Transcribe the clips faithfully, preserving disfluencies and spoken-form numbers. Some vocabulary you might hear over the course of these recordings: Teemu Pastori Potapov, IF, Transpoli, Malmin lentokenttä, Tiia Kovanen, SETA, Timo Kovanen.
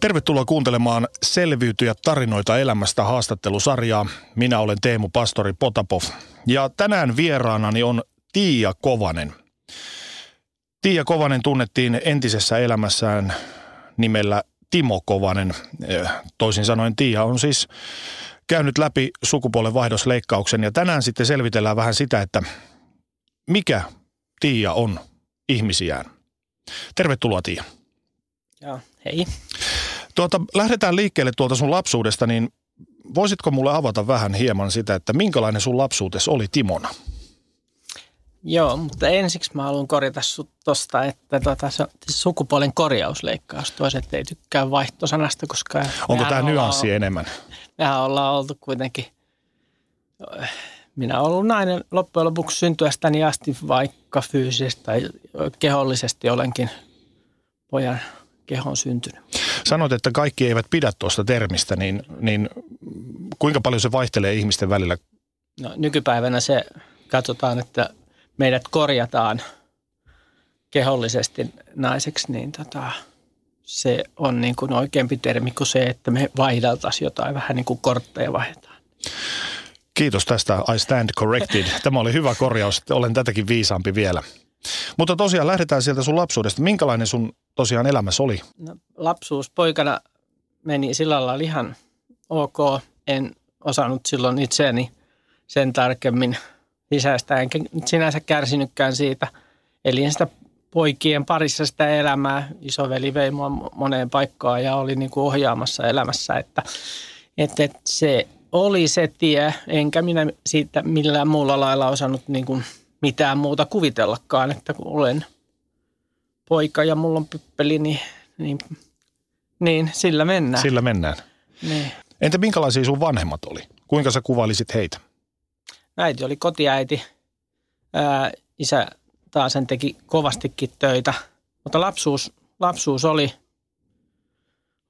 Tervetuloa kuuntelemaan Selviytyjä tarinoita elämästä -haastattelusarjaa. Minä olen Teemu Pastori Potapov ja tänään vieraanani on Tiia Kovanen. Tiia Kovanen tunnettiin entisessä elämässään nimellä Timo Kovanen. Toisin sanoen Tiia on siis käynyt läpi sukupuolenvaihdosleikkauksen ja tänään sitten selvitellään vähän sitä, että mikä Tiia on ihmisiään. Tervetuloa Tiia. Joo, hei. Tuota, lähdetään liikkeelle tuolta sun lapsuudesta, niin voisitko mulle avata vähän hieman sitä, että minkälainen sun lapsuutesi oli Timona? Joo, mutta ensiksi mä haluan korjata sut tosta, että tuota, se sukupuolen korjausleikkaus. Toiset ei tykkää vaihtosanasta, koska... Onko tämä nyanssi ollaan, enemmän? Mehän ollaan oltu kuitenkin... Minä olen ollut nainen loppujen lopuksi syntyästäni asti, vaikka fyysisesti tai kehollisesti olenkin pojan kehoon syntynyt. Sanoit, että kaikki eivät pidä tuosta termistä, niin, niin kuinka paljon se vaihtelee ihmisten välillä? No, nykypäivänä se katsotaan, että meidät korjataan kehollisesti naiseksi, niin tota, se on niin kuin oikeampi termi kuin se, että me vaihdeltaisiin jotain, vähän niin kuin kortteja vaihdetaan. Kiitos tästä. I stand corrected. Tämä oli hyvä korjaus. Olen tätäkin viisaampi vielä. Mutta tosiaan lähdetään sieltä sun lapsuudesta. Minkälainen sun tosiaan elämässä oli? No, lapsuus poikana meni sillä lailla ihan ok. En osannut silloin itseäni sen tarkemmin sisäistä. Enkä sinänsä kärsinytkään siitä. Elin sitä poikien parissa sitä elämää. Isoveli vei mua moneen paikkaan ja oli niin kuin ohjaamassa elämässä. Että, että, että se oli se tie. Enkä minä siitä millään muulla lailla osannut niin kuin mitään muuta kuvitellakaan, että kun olen poika ja mulla on pippeli, niin, niin, niin sillä mennään. Sillä mennään. Niin. Entä minkälaisia sun vanhemmat oli? Kuinka sä kuvailisit heitä? Äiti oli kotiäiti. Ää, isä taas sen teki kovastikin töitä. Mutta lapsuus, lapsuus oli,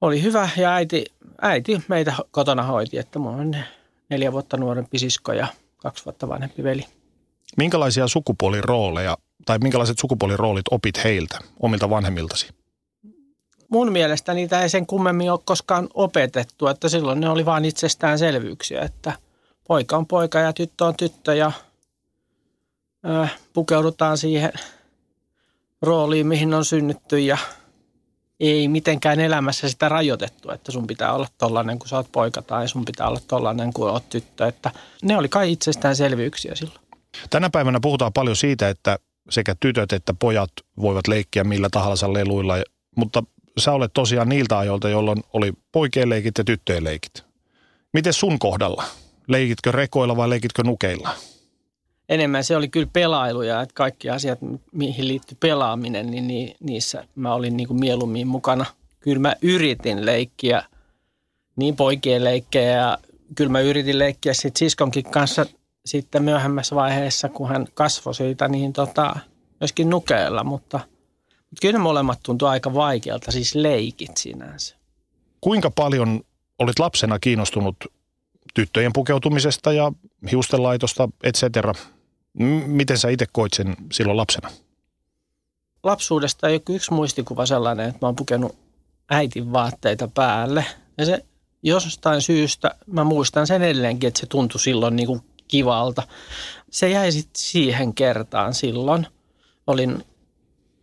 oli hyvä ja äiti, äiti meitä kotona hoiti. Että mulla on neljä vuotta nuorempi sisko ja kaksi vuotta vanhempi veli. Minkälaisia sukupuolirooleja tai minkälaiset sukupuoliroolit opit heiltä, omilta vanhemmiltasi? Mun mielestä niitä ei sen kummemmin ole koskaan opetettu, että silloin ne oli vaan itsestäänselvyyksiä, että poika on poika ja tyttö on tyttö ja äh, pukeudutaan siihen rooliin, mihin on synnytty ja ei mitenkään elämässä sitä rajoitettu, että sun pitää olla tollainen, kun sä oot poika tai sun pitää olla tollainen, kun oot tyttö, että ne oli kai itsestäänselvyyksiä silloin. Tänä päivänä puhutaan paljon siitä, että sekä tytöt että pojat voivat leikkiä millä tahansa leluilla, mutta sä olet tosiaan niiltä ajoilta, jolloin oli poikien leikit ja tyttöjen leikit. Miten sun kohdalla? Leikitkö rekoilla vai leikitkö nukeilla? Enemmän se oli kyllä pelailuja, että kaikki asiat, mihin liittyy pelaaminen, niin niissä mä olin niin kuin mieluummin mukana. Kyllä mä yritin leikkiä, niin poikien leikkejä ja kyllä mä yritin leikkiä sit siskonkin kanssa. Sitten myöhemmässä vaiheessa, kun hän kasvoi siitä, niin tota, myöskin nukeella, mutta, mutta kyllä ne molemmat tuntuivat aika vaikealta, siis leikit sinänsä. Kuinka paljon olit lapsena kiinnostunut tyttöjen pukeutumisesta ja hiustenlaitosta, et cetera? Miten sä itse koit sen silloin lapsena? Lapsuudesta ei ole yksi muistikuva sellainen, että mä oon pukenut äitin vaatteita päälle. Ja se jostain syystä, mä muistan sen edelleenkin, että se tuntui silloin niin kuin kivalta. Se jäi sitten siihen kertaan silloin. Olin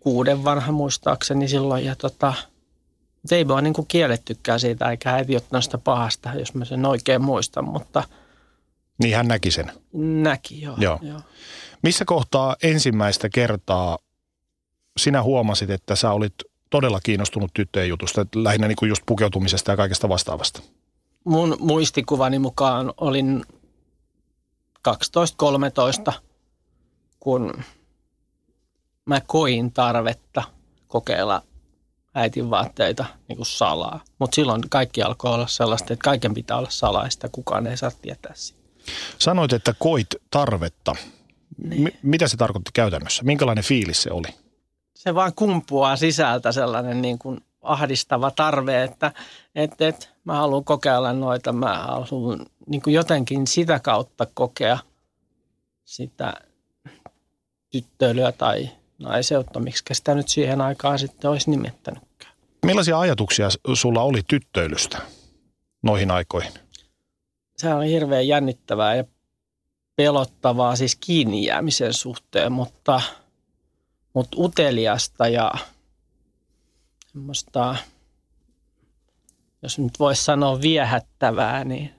kuuden vanha muistaakseni silloin ja tota, ei vaan niin kuin kiellettykään siitä, eikä äiti ottanut sitä pahasta, jos mä sen oikein muistan, mutta... Niin hän näki sen. Näki, joo, joo. joo. Missä kohtaa ensimmäistä kertaa sinä huomasit, että sä olit todella kiinnostunut tyttöjen jutusta, lähinnä niin kuin just pukeutumisesta ja kaikesta vastaavasta? Mun muistikuvani mukaan olin... kaksitoista kolmetoista, kun mä koin tarvetta kokeilla äitin vaatteita niin kuin salaa. Mutta silloin kaikki alkoi olla sellaista, että kaiken pitää olla salaista, kukaan ei saa tietää sitä. Sanoit, että koit tarvetta. Niin. M- mitä se tarkoitti käytännössä? Minkälainen fiilis se oli? Se vaan kumpuaa sisältä sellainen niin kuin ahdistava tarve, että et, et, mä haluan kokeilla noita, mä haluan niin kuin jotenkin sitä kautta kokea sitä tyttöilyä tai naiseutta, miksi sitä nyt siihen aikaan sitten olisi nimettänytkään. Millaisia ajatuksia sulla oli tyttöilystä noihin aikoihin? Se on hirveän jännittävää ja pelottavaa siis kiinni jäämisen suhteen, mutta, mutta uteliasta ja semmoista, jos nyt voisi sanoa viehättävää, niin,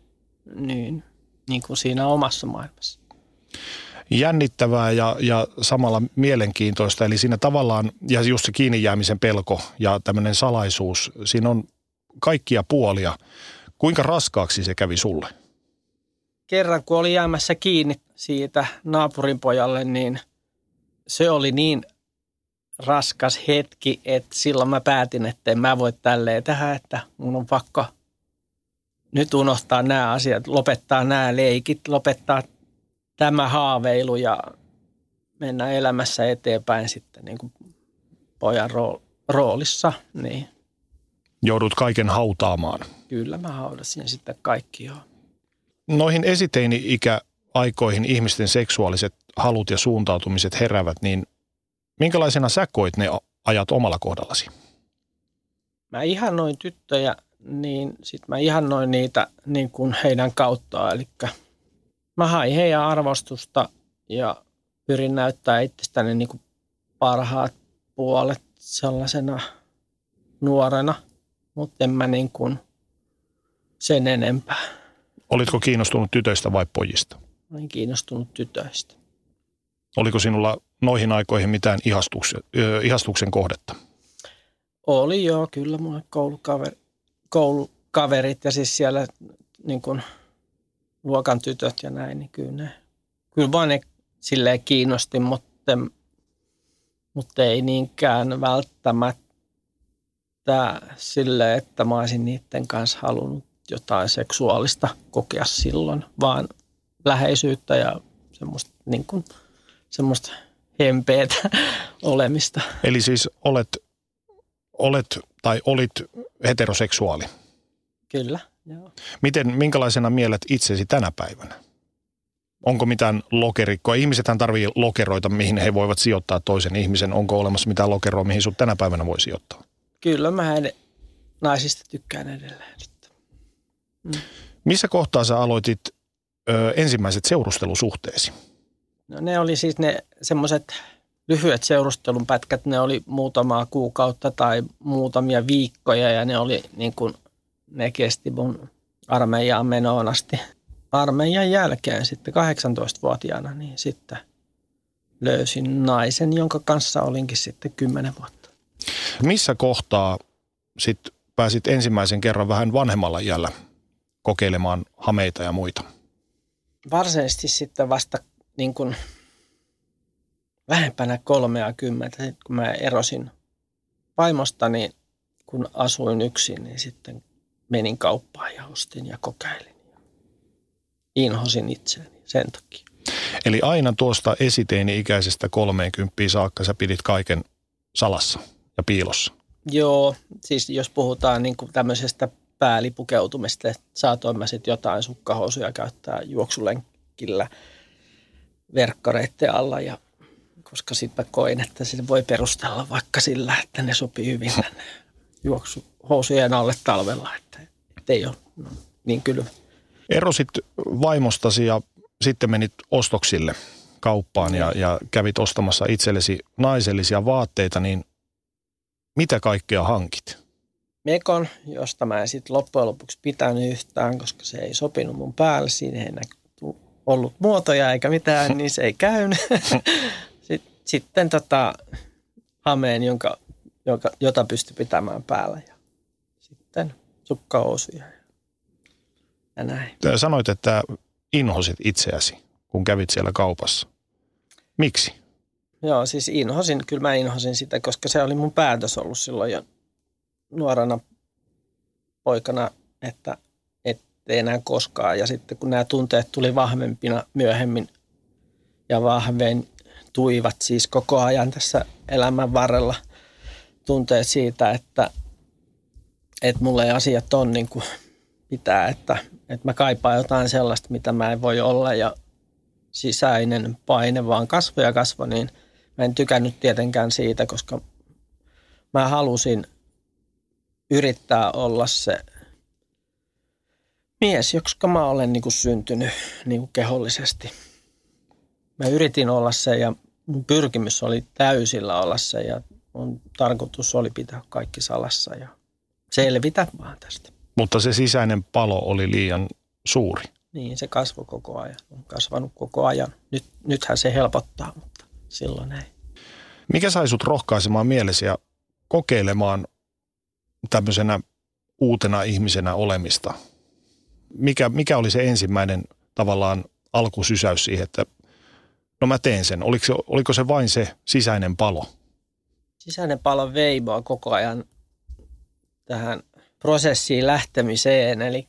niin, niin kuin siinä omassa maailmassa. Jännittävää ja, ja samalla mielenkiintoista, eli siinä tavallaan, ja just se kiinni jäämisen pelko ja tämmöinen salaisuus, siinä on kaikkia puolia. Kuinka raskaaksi se kävi sulle? Kerran kun oli jäämässä kiinni siitä naapurin pojalle, niin se oli niin raskas hetki, että silloin mä päätin, että en mä voi tälleen tehdä, että mun on pakko nyt unohtaa nämä asiat, lopettaa nämä leikit, lopettaa tämä haaveilu ja mennä elämässä eteenpäin sitten niin kuin pojan roolissa. Niin. Joudut kaiken hautaamaan. Kyllä mä haudasin sitten kaikki joo. Noihin esiteini-ikäaikoihin ihmisten seksuaaliset halut ja suuntautumiset heräävät, niin minkälaisena sä koit ne ajat omalla kohdallasi? Mä ihannoin tyttöjä, niin sit mä ihannoin niitä niin kuin heidän kauttaan. Eli mä hain heidän arvostusta ja pyrin näyttää itsestäni niin kuin parhaat puolet sellaisena nuorena, mutta en mä niin kuin sen enempää. Olitko kiinnostunut tytöistä vai pojista? Olin kiinnostunut tytöistä. Oliko sinulla noihin aikoihin mitään ihastuksen, ö, ihastuksen kohdetta? Oli joo, kyllä mulla koulukaveri, koulukaverit ja siis siellä niin kuin luokan tytöt ja näin, niin kyllä ne. Kyllä vaan ne silleen kiinnosti, mutta, mutta ei niinkään välttämättä silleen, että mä olisin niiden kanssa halunnut jotain seksuaalista kokea silloin, vaan läheisyyttä ja semmoista, niin kuin, semmoista hempeätä olemista. Eli siis olet, olet tai olit heteroseksuaali? Kyllä, joo. Miten, minkälaisena mielet itsesi tänä päivänä? Onko mitään lokerikkoa? Ihmisethän tarvitsee lokeroita, mihin he voivat sijoittaa toisen ihmisen. Onko olemassa mitään lokeroa, mihin sinut tänä päivänä voi sijoittaa? Kyllä, mä ed- naisista tykkään edelleen. Mm. Missä kohtaa sä aloitit ö, ensimmäiset seurustelusuhteesi? No ne oli siis ne semmoiset lyhyet seurustelun pätkät, ne oli muutamaa kuukautta tai muutamia viikkoja ja ne oli niin kuin, ne kesti mun armeijaan menoon asti. Armeijan jälkeen sitten kahdeksantoistavuotiaana niin sitten löysin naisen, jonka kanssa olinkin sitten kymmenen vuotta. Missä kohtaa sitten pääsit ensimmäisen kerran vähän vanhemmalla iällä kokeilemaan hameita ja muita? Varsinaisesti sitten vasta niin kuin vähempänä kolmeakymmentä, sitten kun mä erosin vaimostani, kun asuin yksin, niin sitten menin kauppaan ja ostin ja kokeilin. Inhosin itseäni sen takia. Eli aina tuosta esiteini-ikäisestä kolmeenkymppiin saakka sä pidit kaiken salassa ja piilossa? Joo, siis jos puhutaan niin kuin tämmöisestä päälipukeutumista, että saatoin mä sitten jotain sukkahousuja käyttää juoksulenkillä verkkareitten alla, ja, koska sitten mä koin, että se voi perustella vaikka sillä, että ne sopii hyvin tänne juoksuhousujen alle talvella, että ei ole niin kylmä. Erosit vaimostasi ja sitten menit ostoksille kauppaan ja, ja kävit ostamassa itsellesi naisellisia vaatteita, niin mitä kaikkea hankit? Mekon, josta mä en sitten loppujen lopuksi pitänyt yhtään, koska se ei sopinut mun päälle. Siinä ei ollut muotoja eikä mitään, niin se ei käynyt. Sitten tota, hameen, jonka, joka, jota pystyi pitämään päällä. Ja sitten sukkahousuja ja näin. Sanoit, että inhosit itseäsi, kun kävit siellä kaupassa. Miksi? Joo, siis inhosin, kyllä mä inhosin sitä, koska se oli mun päätös ollut silloin jo nuorana poikana, että et enää koskaan. Ja sitten kun nämä tunteet tuli vahvempina myöhemmin ja vahvein tuivat siis koko ajan tässä elämän varrella tunteet siitä, että et mulla ei asiat ole niin kuin pitää, että et mä kaipaan jotain sellaista, mitä mä en voi olla ja sisäinen paine vaan kasvoi ja kasvoi, niin mä en tykännyt tietenkään siitä, koska mä halusin yrittää olla se mies, joksi mä olen niin kuin syntynyt niin kuin kehollisesti. Mä yritin olla se ja mun pyrkimys oli täysillä olla se ja mun tarkoitus oli pitää kaikki salassa ja selvitä vaan tästä. Mutta se sisäinen palo oli liian suuri. Niin, se kasvoi koko ajan. On kasvanut koko ajan. Nyt, nythän se helpottaa, mutta silloin ei. Mikä sai sut rohkaisemaan mielesi ja kokeilemaan tämmöisenä uutena ihmisenä olemista? Mikä, mikä oli se ensimmäinen tavallaan alkusysäys siihen, että no mä teen sen. Oliko se, oliko se vain se sisäinen palo? Sisäinen palo veivaa koko ajan tähän prosessiin lähtemiseen, eli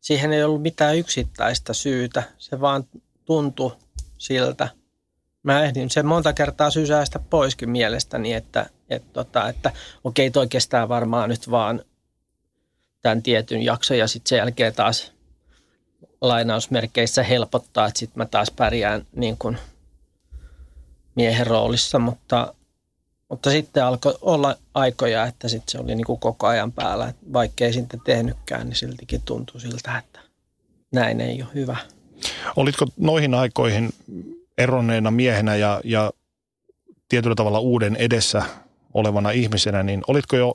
siihen ei ollut mitään yksittäistä syytä, se vaan tuntui siltä. Mä ehdin sen monta kertaa sysäistä poiskin mielestäni, että, että, että, että okei, toi kestää varmaan nyt vaan tämän tietyn jakson ja sitten sen jälkeen taas lainausmerkeissä helpottaa, että sitten mä taas pärjään niin kuin miehen roolissa, mutta, mutta sitten alkoi olla aikoja, että sitten se oli niin kuin koko ajan päällä. Vaikka ei sitten tehnytkään, niin siltikin tuntui siltä, että näin ei ole hyvä. Olitko noihin aikoihin eronneena miehenä ja, ja tietyllä tavalla uuden edessä olevana ihmisenä, niin olitko jo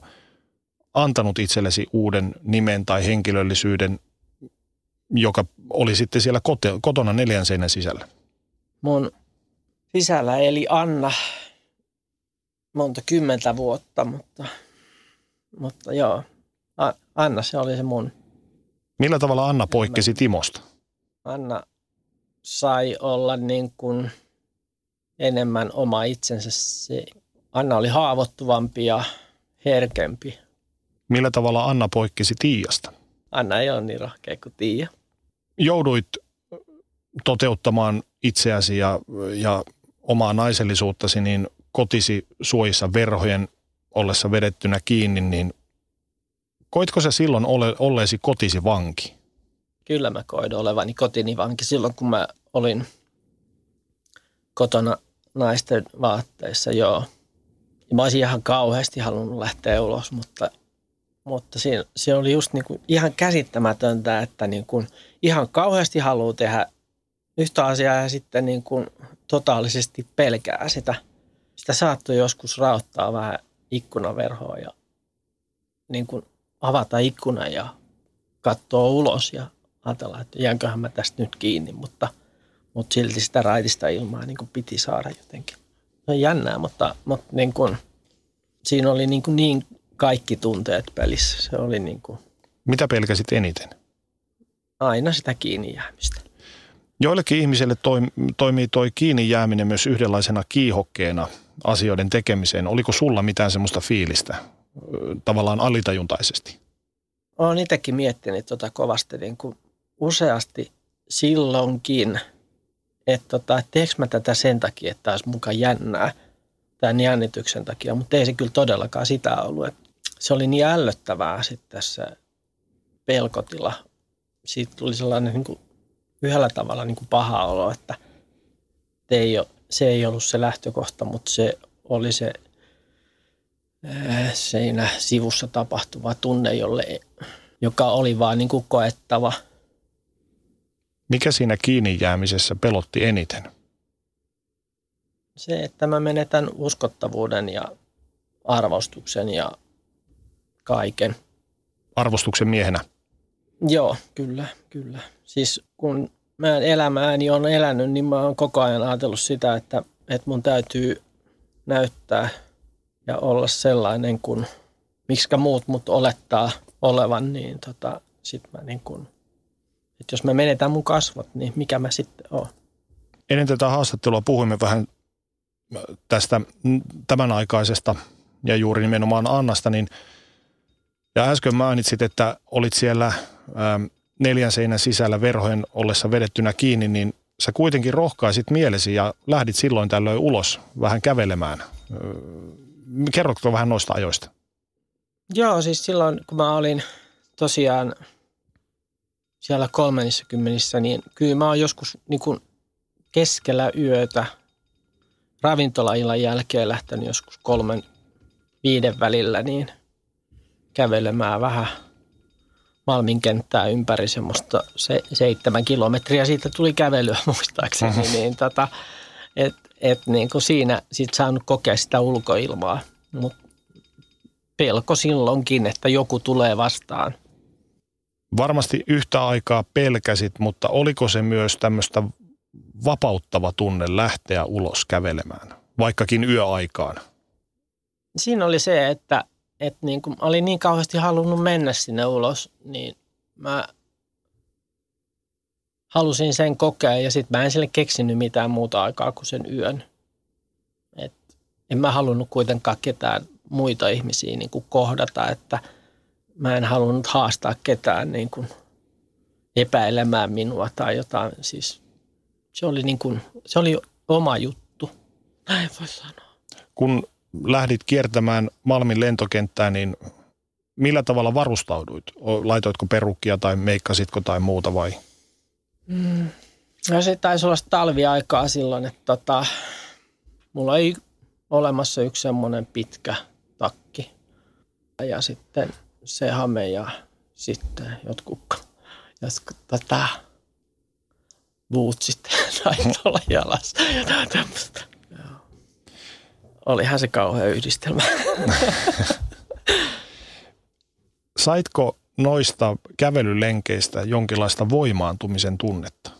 antanut itsellesi uuden nimen tai henkilöllisyyden, joka oli sitten siellä kotona neljän seinän sisällä? Mun sisällä eli Anna monta kymmentä vuotta, mutta, mutta joo, Anna se oli se mun. Millä tavalla Anna poikkesi Timosta? Anna sai olla niin kuin enemmän oma itsensä. Se, Anna oli haavoittuvampi ja herkempi. Millä tavalla Anna poikkesi Tiiasta? Anna ei ole niin rohkea kuin Tiia. Jouduit toteuttamaan itseäsi ja, ja omaa naisellisuuttasi, niin kotisi suojissa verhojen ollessa vedettynä kiinni, niin koitko sä silloin ole, olleesi kotisi vanki? Kyllä mä koin olevani kotini vanki silloin, kun mä olin kotona naisten vaatteissa, joo. Ja mä olisin ihan kauheasti halunnut lähteä ulos, mutta, mutta se, se oli just niin kuin ihan käsittämätöntä, että niin kuin ihan kauheasti haluaa tehdä yhtä asiaa ja sitten niin kuin totaalisesti pelkää sitä. Sitä saattoi joskus raottaa vähän ikkunaverhoa ja niin kuin avata ikkuna ja katsoa ulos ja ajatella, että jäänköhän mä tästä nyt kiinni, mutta, mutta silti sitä raitista ilmaa niin kuin piti saada jotenkin. No jännää, mutta, mutta niin kuin, siinä oli niin, kuin niin kaikki tunteet pelissä. Se oli niin kuin mitä pelkäsit eniten? Aina sitä kiinni jäämistä. Joillekin ihmisille toi, toimii toi kiinni jääminen myös yhdenlaisena kiihokkeena asioiden tekemiseen. Oliko sulla mitään semmoista fiilistä tavallaan alitajuntaisesti? Olen itsekin miettinyt tota kovasti niin kuin useasti silloinkin, että tota, teekö mä tätä sen takia, että olisi muka jännää tämän jännityksen takia, mutta ei se kyllä todellakaan sitä ollut. Että se oli niin ällöttävää sitten tässä pelkotila. Siitä tuli sellainen niin kuin yhdellä tavalla niin kuin paha olo, että ei ole, se ei ollut se lähtökohta, mutta se oli se ää, siinä sivussa tapahtuva tunne, jolle, joka oli vaan niin kuin koettava. Mikä siinä kiinni jäämisessä pelotti eniten? Se, että mä menetän uskottavuuden ja arvostuksen ja kaiken. Arvostuksen miehenä? Joo, kyllä, kyllä. Siis kun mä elämääni on elänyt, niin mä oon koko ajan ajatellut sitä, että, että mun täytyy näyttää ja olla sellainen, kun miksikä muut mut olettaa olevan, niin tota, sit mä niin kun, että jos mä menetän mun kasvot, niin mikä mä sitten oon. Ennen tätä haastattelua puhuimme vähän tästä tämän aikaisesta ja juuri nimenomaan Annasta, niin ja äsken mainitsit, että olit siellä neljän seinän sisällä verhojen ollessa vedettynä kiinni, niin sä kuitenkin rohkaisit mielesi ja lähdit silloin tällöin ulos vähän kävelemään. Kerrotko vähän noista ajoista? Joo, siis silloin kun mä olin tosiaan siellä kolmannissa kymmenissä, niin kyllä mä oon joskus niin kuin keskellä yötä ravintolaillan jälkeen lähtenyt joskus kolmen viiden välillä niin kävelemään vähän Malmin kenttää ympäri semmoista se, seitsemän kilometriä. Siitä tuli kävelyä muistaakseni, mm-hmm. niin tota, että et niin kuin siinä sit saanut kokea sitä ulkoilmaa, mutta pelko silloinkin, että joku tulee vastaan. Varmasti yhtä aikaa pelkäsit, mutta oliko se myös tämmöistä vapauttava tunne lähteä ulos kävelemään, vaikkakin yöaikaan? Siinä oli se, että, että niin kun olin niin kauheasti halunnut mennä sinne ulos, niin mä halusin sen kokea ja sitten mä en sille keksinyt mitään muuta aikaa kuin sen yön. Et en mä halunnut kuitenkaan ketään muita ihmisiä niin kuin kohdata, että mä en halunnut haastaa ketään niin kuin epäilemään minua tai jotain. Siis se oli, niin kuin, se oli oma juttu, näin voi sanoa. Kun lähdit kiertämään Malmin lentokenttää, niin millä tavalla varustauduit? Laitoitko perukkia tai meikkasitko tai muuta vai? Mm. No se taisi olla talviaikaa silloin, että tota, mulla ei olemassa yksi semmoinen pitkä takki ja sitten se hame ja sitten jotkut, jotkut tota, bootsit taitolla jalassa. Olihan se kauhea yhdistelmä. Saitko noista kävelylenkeistä jonkinlaista voimaantumisen tunnetta?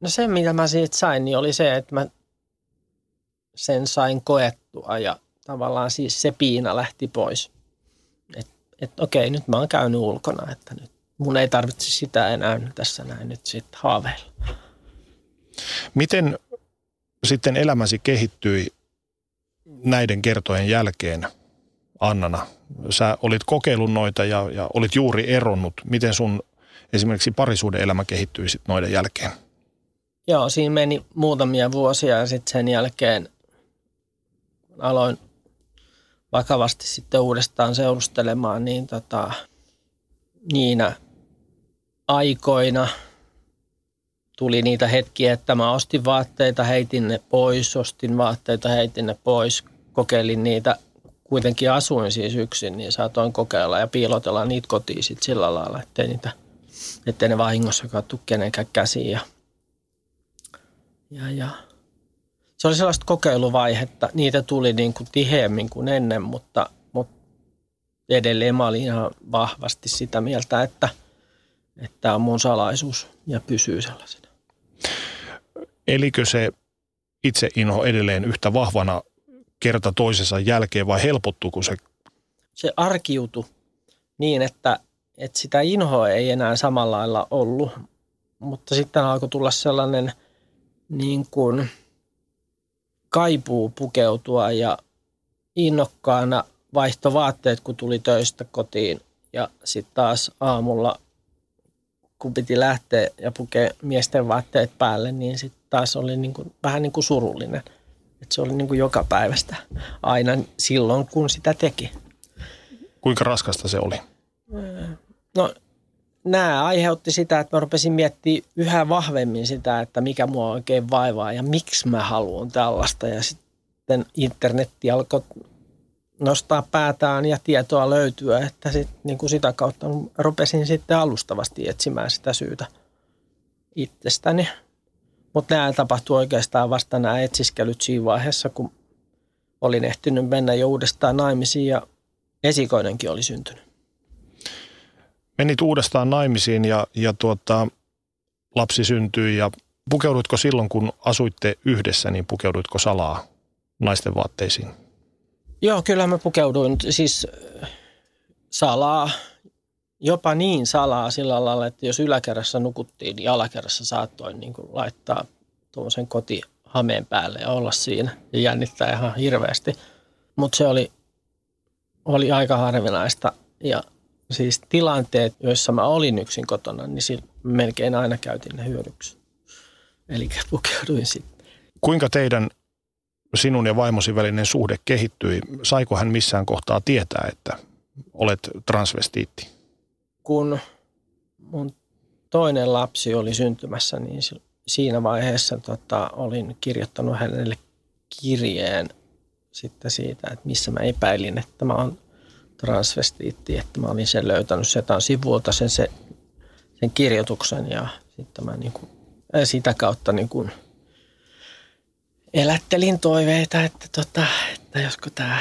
No se, mitä mä siitä sain, niin oli se, että mä sen sain koettua ja tavallaan siis se piina lähti pois. Että et, okei, nyt mä oon käynyt ulkona, että nyt mun ei tarvitse sitä enää tässä näin nyt sitten haaveilla. Miten sitten elämäsi kehittyi näiden kertojen jälkeen Annana? Sä olit kokeillut noita ja, ja olit juuri eronnut. Miten sun esimerkiksi parisuuden elämä kehittyi sit noiden jälkeen? Joo, siinä meni muutamia vuosia ja sitten sen jälkeen aloin vakavasti sitten uudestaan seurustelemaan niin tota, niinä aikoina tuli niitä hetkiä, että mä ostin vaatteita, heitin ne pois, ostin vaatteita, heitin ne pois, kokeilin niitä. Kuitenkin asuin siis yksin, niin saatoin kokeilla ja piilotella niitä kotiin sit sillä lailla, ettei, niitä, ettei ne vahingossakaan tule kenenkään käsiin. Ja, ja, ja. Se oli sellaista kokeiluvaihetta. Niitä tuli niin kuin tiheämmin kuin ennen, mutta, mutta edelleen mä olin ihan vahvasti sitä mieltä, että tämä on mun salaisuus ja pysyy sellaisena. Elikö se itse inho edelleen yhtä vahvana kerta toisensa jälkeen vai helpottuuko se? Se arkiutui niin, että, että sitä inhoa ei enää samalla lailla ollut, mutta sitten alkoi tulla sellainen niin kuin kaipuu pukeutua ja innokkaana vaihtoi vaatteet, kun tuli töistä kotiin ja sitten taas aamulla, kun piti lähteä ja pukea miesten vaatteet päälle, niin sitten taas oli niin kuin, vähän niin kuin surullinen. Että se oli niin kuin joka päivästä aina silloin, kun sitä teki. Kuinka raskasta se oli? No nämä aiheutti sitä, että mä rupesin miettimään yhä vahvemmin sitä, että mikä mua oikein vaivaa ja miksi mä haluan tällaista. Ja sitten internetti alkoi nostaa päätään ja tietoa löytyä, että sit, niin kuin sitä kautta rupesin sitten alustavasti etsimään sitä syytä itsestäni. Mutta nämä tapahtui oikeastaan vasta nämä etsiskelyt siinä vaiheessa, kun olin ehtinyt mennä jo uudestaan naimisiin ja esikoinenkin oli syntynyt. Menit uudestaan naimisiin ja, ja tuota, lapsi syntyi ja pukeudutko silloin, kun asuitte yhdessä, niin pukeudutko salaa naisten vaatteisiin? Joo, kyllä mä pukeuduin siis salaa, jopa niin salaa sillä lailla, että jos yläkerrassa nukuttiin, niin alakerrassa saattoin niin kuin laittaa tuollaisen koti hameen päälle ja olla siinä ja jännittää ihan hirveästi. Mutta se oli, oli aika harvinaista ja siis tilanteet, joissa mä olin yksin kotona, niin melkein aina käytin ne hyödyksi. Eli pukeuduin sitten. Kuinka teidän, sinun ja vaimosi välinen suhde kehittyi? Saiko hän missään kohtaa tietää, että olet transvestiitti? Kun mun toinen lapsi oli syntymässä, niin siinä vaiheessa tota, olin kirjoittanut hänelle kirjeen sitten siitä, että missä mä epäilin, että mä oon transvestiitti, että mä olin sen löytänyt SETAn sivuilta sen, se, sen kirjoituksen ja sitten mä niin kuin, sitä kautta niin kuin elättelin toiveita, että, tota, että josko tämä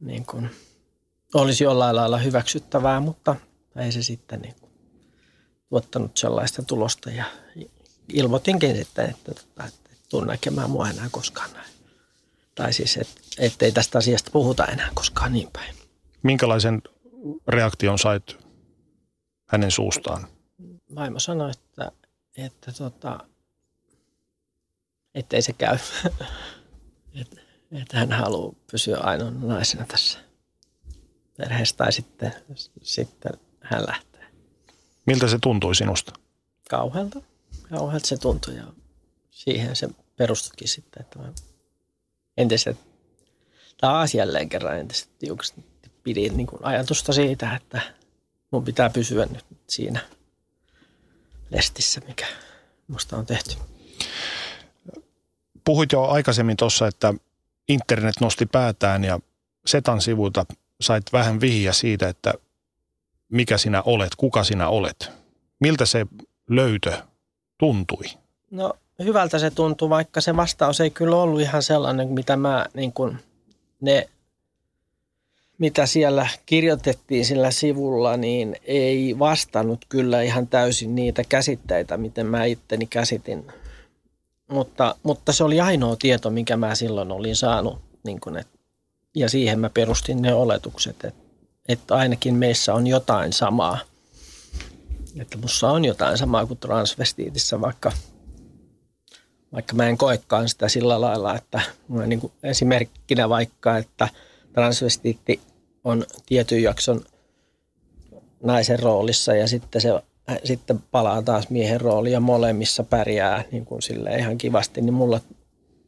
niin kuin olisi jollain lailla hyväksyttävää, mutta ei se sitten niin kuin tuottanut sellaista tulosta ja ilmoitinkin sitten, että, että, että et tule näkemään mua enää koskaan näin. Tai siis, et, ettei tästä asiasta puhuta enää koskaan niin päin. Minkälaisen reaktion sait hänen suustaan? Vaimo sanoi, että, että tota, ettei se käy. että et hän haluaa pysyä ainoa naisena tässä perheessä tai sitten, sitten hän lähtee. Miltä se tuntui sinusta? Kauhealta. Kauhealta se tuntui ja siihen se perustukin sitten, että mä entiset, taas jälleen kerran entiset tiukasti pidin niin kuin ajatusta siitä, että mun pitää pysyä nyt siinä lestissä, mikä musta on tehty. Puhuit jo aikaisemmin tuossa, että internet nosti päätään ja SETAn sivulta sait vähän vihjiä siitä, että mikä sinä olet, kuka sinä olet. Miltä se löytö tuntui? No hyvältä se tuntui, vaikka se vastaus ei kyllä ollut ihan sellainen, mitä mä niin kuin ne, mitä siellä kirjoitettiin sillä sivulla, niin ei vastannut kyllä ihan täysin niitä käsitteitä, miten mä itteni käsitin. Mutta, mutta se oli ainoa tieto, minkä mä silloin olin saanut. Niin kun et, ja siihen mä perustin ne oletukset, että et ainakin meissä on jotain samaa. Että musta on jotain samaa kuin transvestiitissä, vaikka, vaikka mä en koekaan sitä sillä lailla, että mä niin kun esimerkkinä vaikka, että transvestiitti on tietyn jakson naisen roolissa ja sitten se sitten palaa taas miehen rooliin ja molemmissa pärjää niin kuin silleen ihan kivasti. Niin mulla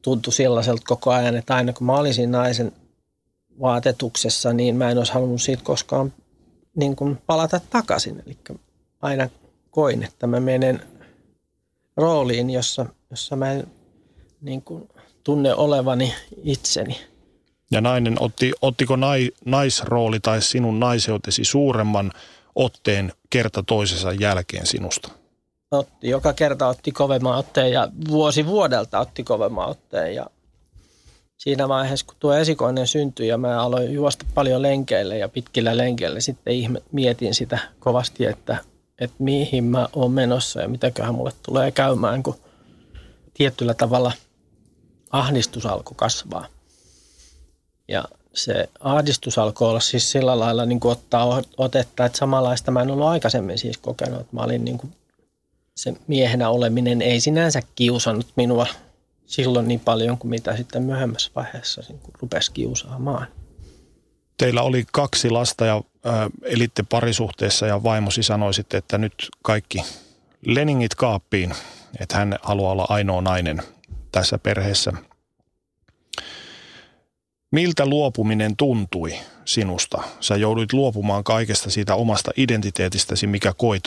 tuntui sellaiselta koko ajan, että aina kun mä olisin naisen vaatetuksessa, niin mä en olisi halunnut siitä koskaan niin kuin palata takaisin. Eli aina koin, että mä menen rooliin, jossa, jossa mä en niin kuin tunne olevani itseni. Ja nainen, otti, ottiko nai, naisrooli tai sinun naiseutesi suuremman otteen kerta toisensa jälkeen sinusta? Otti, joka kerta otti kovemman otteen ja vuosi vuodelta otti kovemman otteen. Ja siinä vaiheessa, kun tuo esikoinen syntyi ja mä aloin juosta paljon lenkeille ja pitkillä lenkeillä, sitten ihme, mietin sitä kovasti, että, että mihin mä oon menossa ja mitäköhän mulle tulee käymään, kun tietyllä tavalla ahdistus alkoi kasvaa. Ja se ahdistus alkoi olla siis sillä lailla niin kuin ottaa otetta, että samanlaista mä en ollut aikaisemmin siis kokenut. Että mä olin niin kuin, se miehenä oleminen ei sinänsä kiusannut minua silloin niin paljon kuin mitä sitten myöhemmässä vaiheessa niin kuin rupesi kiusaamaan. Teillä oli kaksi lasta ja äh, elitte parisuhteessa ja vaimosi sanoi sitten, että nyt kaikki leningit kaappiin, että hän haluaa olla ainoa nainen tässä perheessä. Miltä luopuminen tuntui sinusta? Sä jouduit luopumaan kaikesta siitä omasta identiteetistäsi, mikä koit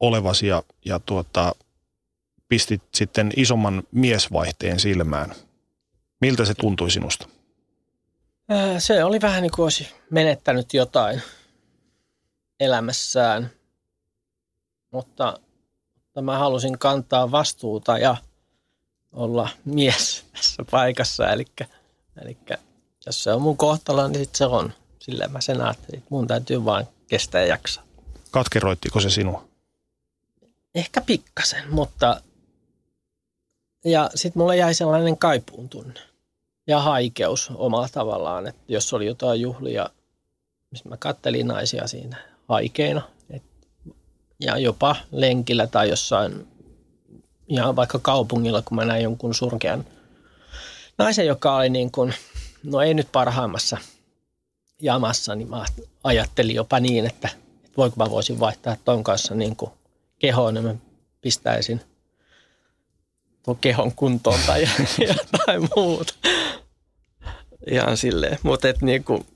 olevasi ja, ja tuota, pistit sitten isomman miesvaihteen silmään. Miltä se tuntui sinusta? Se oli vähän niin kuin olisi menettänyt jotain elämässään, mutta, mutta mä halusin kantaa vastuuta ja olla mies tässä paikassa, eli, eli jos se on mun kohtalo, niin sitten se on. Sillä mä sen ajattelin, että mun täytyy vaan kestää ja jaksaa. Katkeroittiko se sinua? Ehkä pikkasen, mutta... Ja sitten mulle jäi sellainen kaipuun tunne ja haikeus omalla tavallaan. Että jos oli jotain juhlia, missä mä kattelin naisia siinä haikeina. Et, ja jopa lenkillä tai jossain, ihan vaikka kaupungilla, kun mä näin jonkun surkean naisen, joka oli niin kuin, no ei nyt parhaimmassa jamassa, niin mä ajattelin jopa niin, että, että voiko mä voisin vaihtaa ton kanssa niin kuin kehoon, niin mä pistäisin tuon kehon kuntoon tai jotain muuta. Ihan silleen, mutta niin kuin,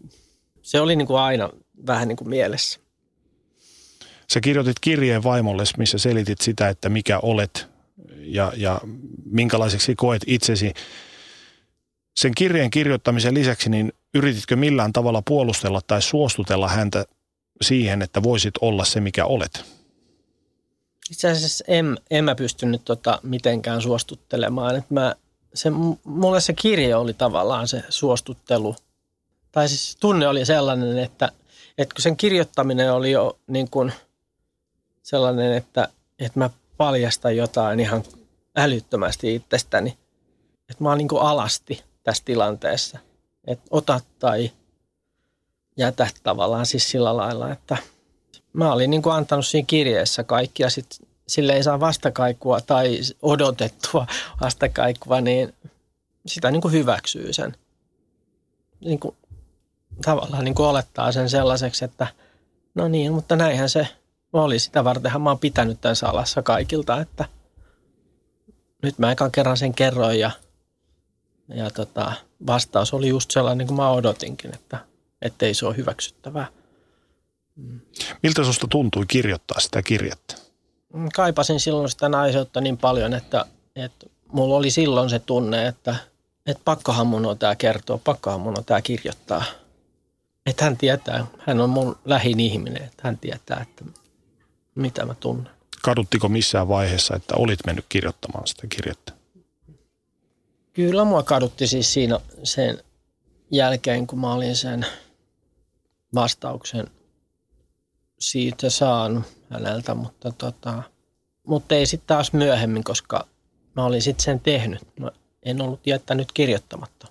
se oli niin kuin aina vähän niin kuin mielessä. Sä kirjoitit kirjeen vaimollesi, missä selitit sitä, että mikä olet ja, ja minkälaiseksi koet itsesi. Sen kirjeen kirjoittamisen lisäksi, niin yrititkö millään tavalla puolustella tai suostutella häntä siihen, että voisit olla se, mikä olet? Itse asiassa en, en mä pystynyt tota mitenkään suostuttelemaan. Et mä, se, mulle se kirje oli tavallaan se suostuttelu. Tai siis tunne oli sellainen, että, että kun sen kirjoittaminen oli jo niin kuin sellainen, että, että mä paljastan jotain ihan älyttömästi itsestäni. Että mä oon niin kuin alasti tässä tilanteessa. Että ota tai jätä tavallaan siis sillä lailla, että mä olin niin kuin antanut siinä kirjeessä kaikkia, sitten sille ei saa vastakaikua tai odotettua vastakaikua, niin sitä niin kuin hyväksyy sen. Niin kuin, tavallaan niin kuin olettaa sen sellaiseksi, että no niin, mutta näinhän se oli. Sitä vartenhan mä oon pitänyt tämän salassa kaikilta, että nyt mä ekan kerran sen kerroin ja, ja tota, vastaus oli just sellainen kuin mä odotinkin, että ei se ole hyväksyttävää. Miltä susta tuntui kirjoittaa sitä kirjettä? Kaipasin silloin sitä naiseutta niin paljon, että, että mulla oli silloin se tunne, että, että pakkohan mun on tää kertoa, pakkohan mun on tää kirjoittaa. Että hän tietää, hän on mun lähin ihminen, että hän tietää, että mitä mä tunnen. Kaduttiko missään vaiheessa, että olit mennyt kirjoittamaan sitä kirjettä? Kyllä mua kadutti siis siinä sen jälkeen, kun mä olin sen vastauksen siitä saanut häneltä, mutta tota, mut ei sitten taas myöhemmin, koska mä olin sitten sen tehnyt. Mä en ollut jättänyt kirjoittamatta.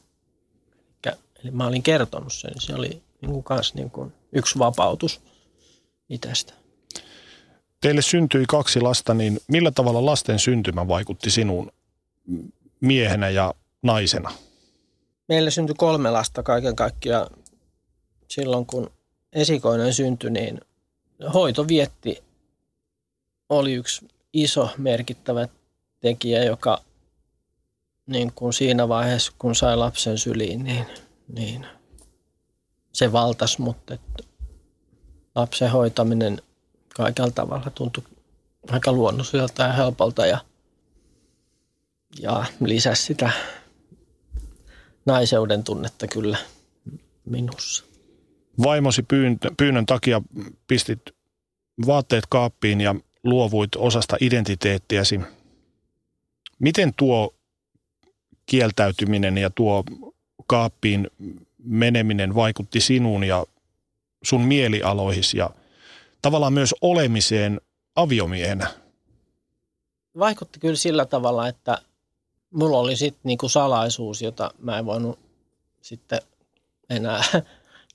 Eli mä olin kertonut sen. Se oli niinku kans niinku yksi vapautus itsestä. Teille syntyi kaksi lasta, niin millä tavalla lasten syntymä vaikutti sinuun miehenä ja naisena? Meillä syntyi kolme lasta kaiken kaikkiaan. Silloin kun esikoinen syntyi, niin hoitovietti oli yksi iso merkittävä tekijä, joka niin kuin siinä vaiheessa, kun sai lapsen syliin, niin, niin se valtasi, mutta lapsen hoitaminen kaikella tavalla tuntui aika luonnolliselta ja helpolta ja, ja lisäsi sitä naiseuden tunnetta kyllä minussa. Vaimosi pyynnön takia pistit vaatteet kaappiin ja luovuit osasta identiteettiäsi. Miten tuo kieltäytyminen ja tuo kaappiin meneminen vaikutti sinuun ja sun mielialoihisi ja tavallaan myös olemiseen aviomiehenä? Vaikutti kyllä sillä tavalla, että mulla oli sitten niinku salaisuus, jota mä en voinut sitten enää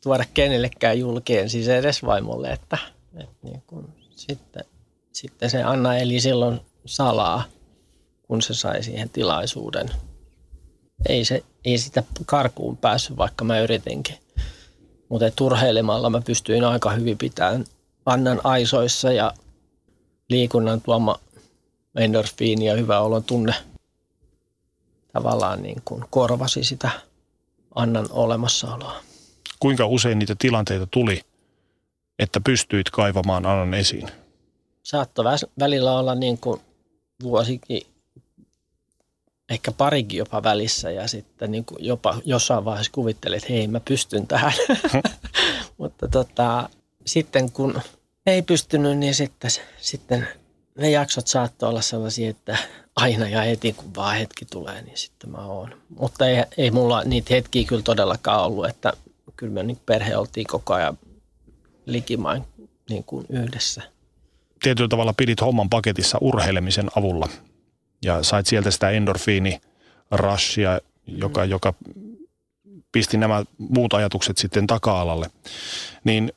tuoda kenellekään julkeen, siis edes vaimolle, että, että niin kun sitten, sitten se Anna eli silloin salaa, kun se sai siihen tilaisuuden. Ei, se, ei sitä karkuun päässyt, vaikka mä yritinkin, mutta turheilemalla mä pystyin aika hyvin pitämään Annan aisoissa ja liikunnan tuoma endorfiini ja hyvä olon tunne tavallaan niin kuin korvasi sitä Annan olemassaoloa. Kuinka usein niitä tilanteita tuli, että pystyit kaivamaan Annan esiin? Saattoi välillä olla niin kuin vuosikin, ehkä parikin jopa välissä ja sitten niin kuin jopa jossain vaiheessa kuvittelin, että hei, mä pystyn tähän. Mutta tota, sitten kun ei pystynyt, niin sitten, sitten ne jaksot saattoi olla sellaisia, että aina ja heti kun vaan hetki tulee, niin sitten mä oon. Mutta ei, ei mulla niitä hetkiä kyllä todellakaan ollut, että kyllä me niin perhe oltiin koko ajan likimain niin kuin yhdessä. Tietyllä tavalla pidit homman paketissa urheilemisen avulla ja sait sieltä sitä endorfiinirashia, joka, mm. joka pisti nämä muut ajatukset sitten taka-alalle. Niin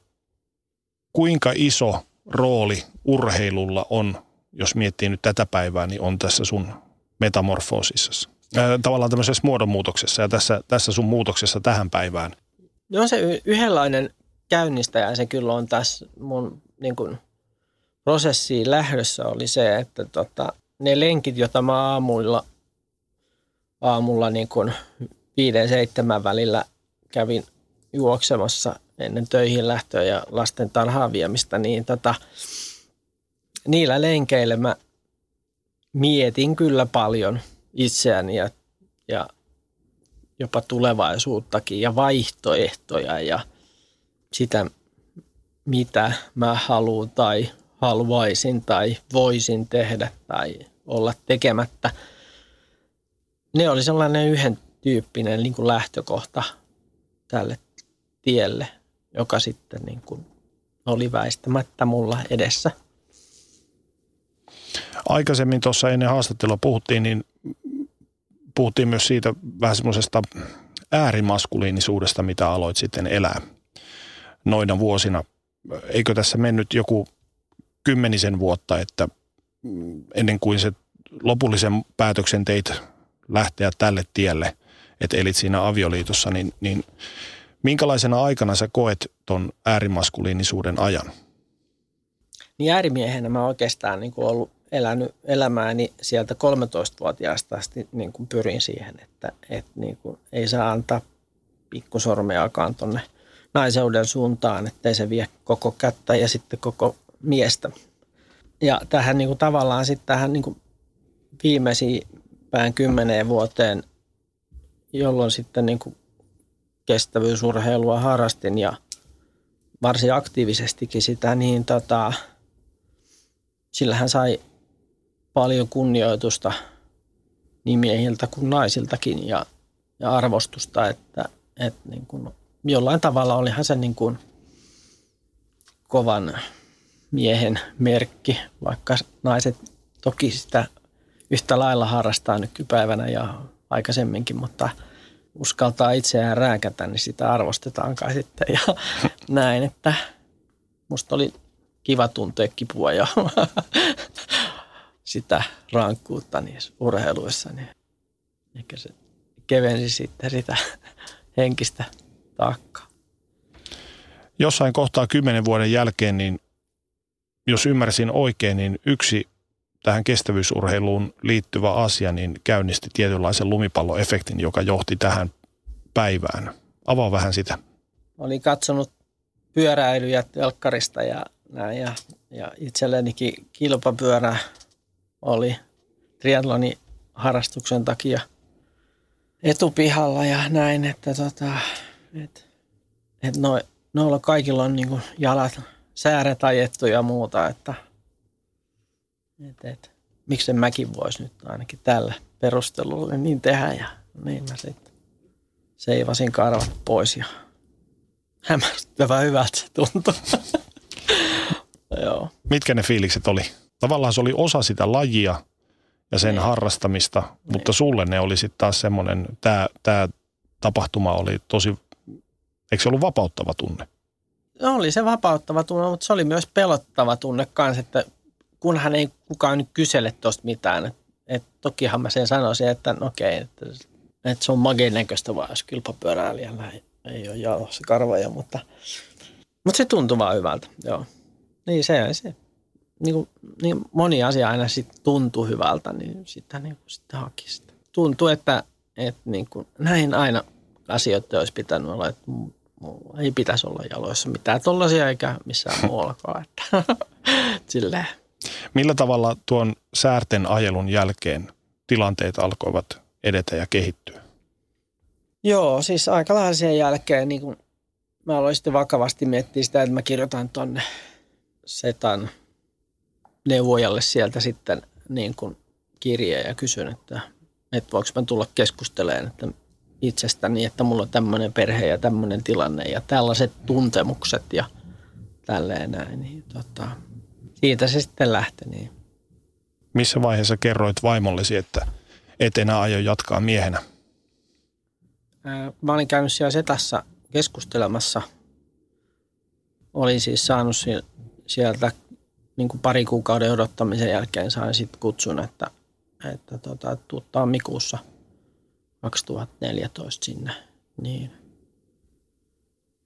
kuinka iso rooli urheilulla on, jos miettii nyt tätä päivää, niin on tässä sun metamorfoosissa? tavallaan tämmöisessä muodonmuutoksessa ja tässä, tässä sun muutoksessa tähän päivään? No se yhdenlainen käynnistäjä se kyllä on tässä mun niin kuin prosessiin lähdössä oli se, että tota, ne lenkit, joita mä aamulla, aamulla niin kuin viiden seitsemän välillä kävin juoksemassa ennen töihin lähtöä ja lasten tarhaan viemistä, niin tota, niillä lenkeillä mä mietin kyllä paljon itseäni ja, ja jopa tulevaisuuttakin ja vaihtoehtoja ja sitä, mitä mä haluan tai haluaisin tai voisin tehdä tai olla tekemättä. Ne oli sellainen yhden tyyppinen niin kuin lähtökohta tälle tielle, joka sitten niin kuin oli väistämättä mulla edessä. Aikaisemmin tuossa ennen haastattelua puhuttiin, niin puhuttiin myös siitä vähän semmoisesta äärimaskuliinisuudesta, mitä aloit sitten elää noina vuosina. Eikö tässä mennyt joku kymmenisen vuotta, että ennen kuin se lopullisen päätöksen teit lähteä tälle tielle, että elit siinä avioliitossa, niin, niin minkälaisena aikana sä koet ton äärimaskuliinisuuden ajan? Niin äärimiehenä mä oikeastaan niin kuin ollut elänyt elämääni sieltä kolmetoistavuotiaasta asti niin kuin pyrin siihen, että, että niin kuin ei saa antaa pikkusormeakaan tonne naiseuden suuntaan, ettei se vie koko kättä ja sitten koko miestä. Ja tähän niin kuin tavallaan sitten tähän niin kuin viimeisiin pään kymmeneen vuoteen, jolloin sitten niin kuin kestävyysurheilua harrastin ja varsin aktiivisestikin sitä, niin tota, sillähän sai paljon kunnioitusta niin miehiltä kuin naisiltakin ja, ja arvostusta, että, että niin kuin jollain tavalla olihan se niin kuin kovan miehen merkki, vaikka naiset toki sitä yhtä lailla harrastaa nykypäivänä ja aikaisemminkin, mutta uskaltaa itseään rääkätä, niin sitä arvostetaan kai sitten ja näin, että musta oli kiva tuntea kipua ja sitä rankkuutta niissä urheiluissa, niin ehkä se kevensi sitten sitä henkistä taakkaa. Jossain kohtaa kymmenen vuoden jälkeen, niin jos ymmärsin oikein, niin yksi tähän kestävyysurheiluun liittyvä asia niin käynnisti tietynlaisen lumipalloefektin, joka johti tähän päivään. Avaa vähän sitä. Olin katsonut pyöräilyjä telkkarista ja, ja, ja itsellenikin kilpapyörä oli triathlonin harrastuksen takia etupihalla ja näin, että tota, et, et no, noilla kaikilla on niinku jalat sääret ajettu ja muuta, että Et, et, miksen mäkin voisi nyt ainakin tällä perustelulla niin tehdä ja niin mä sitten seivasin karvat pois ja hämmästyttävän hyvältä se tuntui. Joo. Mitkä ne fiilikset oli? Tavallaan se oli osa sitä lajia ja sen ne. harrastamista, ne. mutta sulle ne oli sitten taas semmoinen, tää, tää tapahtuma oli tosi, eikö se ollut vapauttava tunne? No, oli se vapauttava tunne, mutta se oli myös pelottava tunne kanssa, että kunhan ei kukaan nyt kysele tuosta mitään. Et, et tokihan mä sen sanoisin, että no okei, että et se on mageen näköistä vaan, jos kilpapyöräilijällä ei, ei ole jalossa karvoja, mutta, mutta se tuntuu vaan hyvältä, joo. Niin se, se niin kuin, niin moni asia aina sitten tuntuu hyvältä, niin sitä niin kuin sitten haki sitä. Tuntuu, että, että niin kuin, näin aina asioita olisi pitänyt olla, että mulla ei pitäisi olla jaloissa mitään tollaisia eikä missään muuallakaan, että silleen. Millä tavalla tuon säärten ajelun jälkeen tilanteet alkoivat edetä ja kehittyä? Joo, siis aika lailla sen jälkeen niin kun mä aloin sitten vakavasti miettiä sitä, että mä kirjoitan tonne SETAn neuvojalle sieltä sitten niin kun kirjeen ja kysyn, että, että voiko mä tulla keskustelemaan että itsestäni, että mulla on tämmöinen perhe ja tämmöinen tilanne ja tällaiset tuntemukset ja tälleen näin, niin tota... Siitä se sitten lähti, niin. Missä vaiheessa kerroit vaimollesi, että et enää aio jatkaa miehenä? Mä olin käynyt siellä SETassa keskustelemassa. Olin siis saanut sieltä niin kuin pari kuukauden odottamisen jälkeen sain sitten kutsun, että, että tuota, tuuttaa mikuussa kaksituhattaneljätoista sinne, niin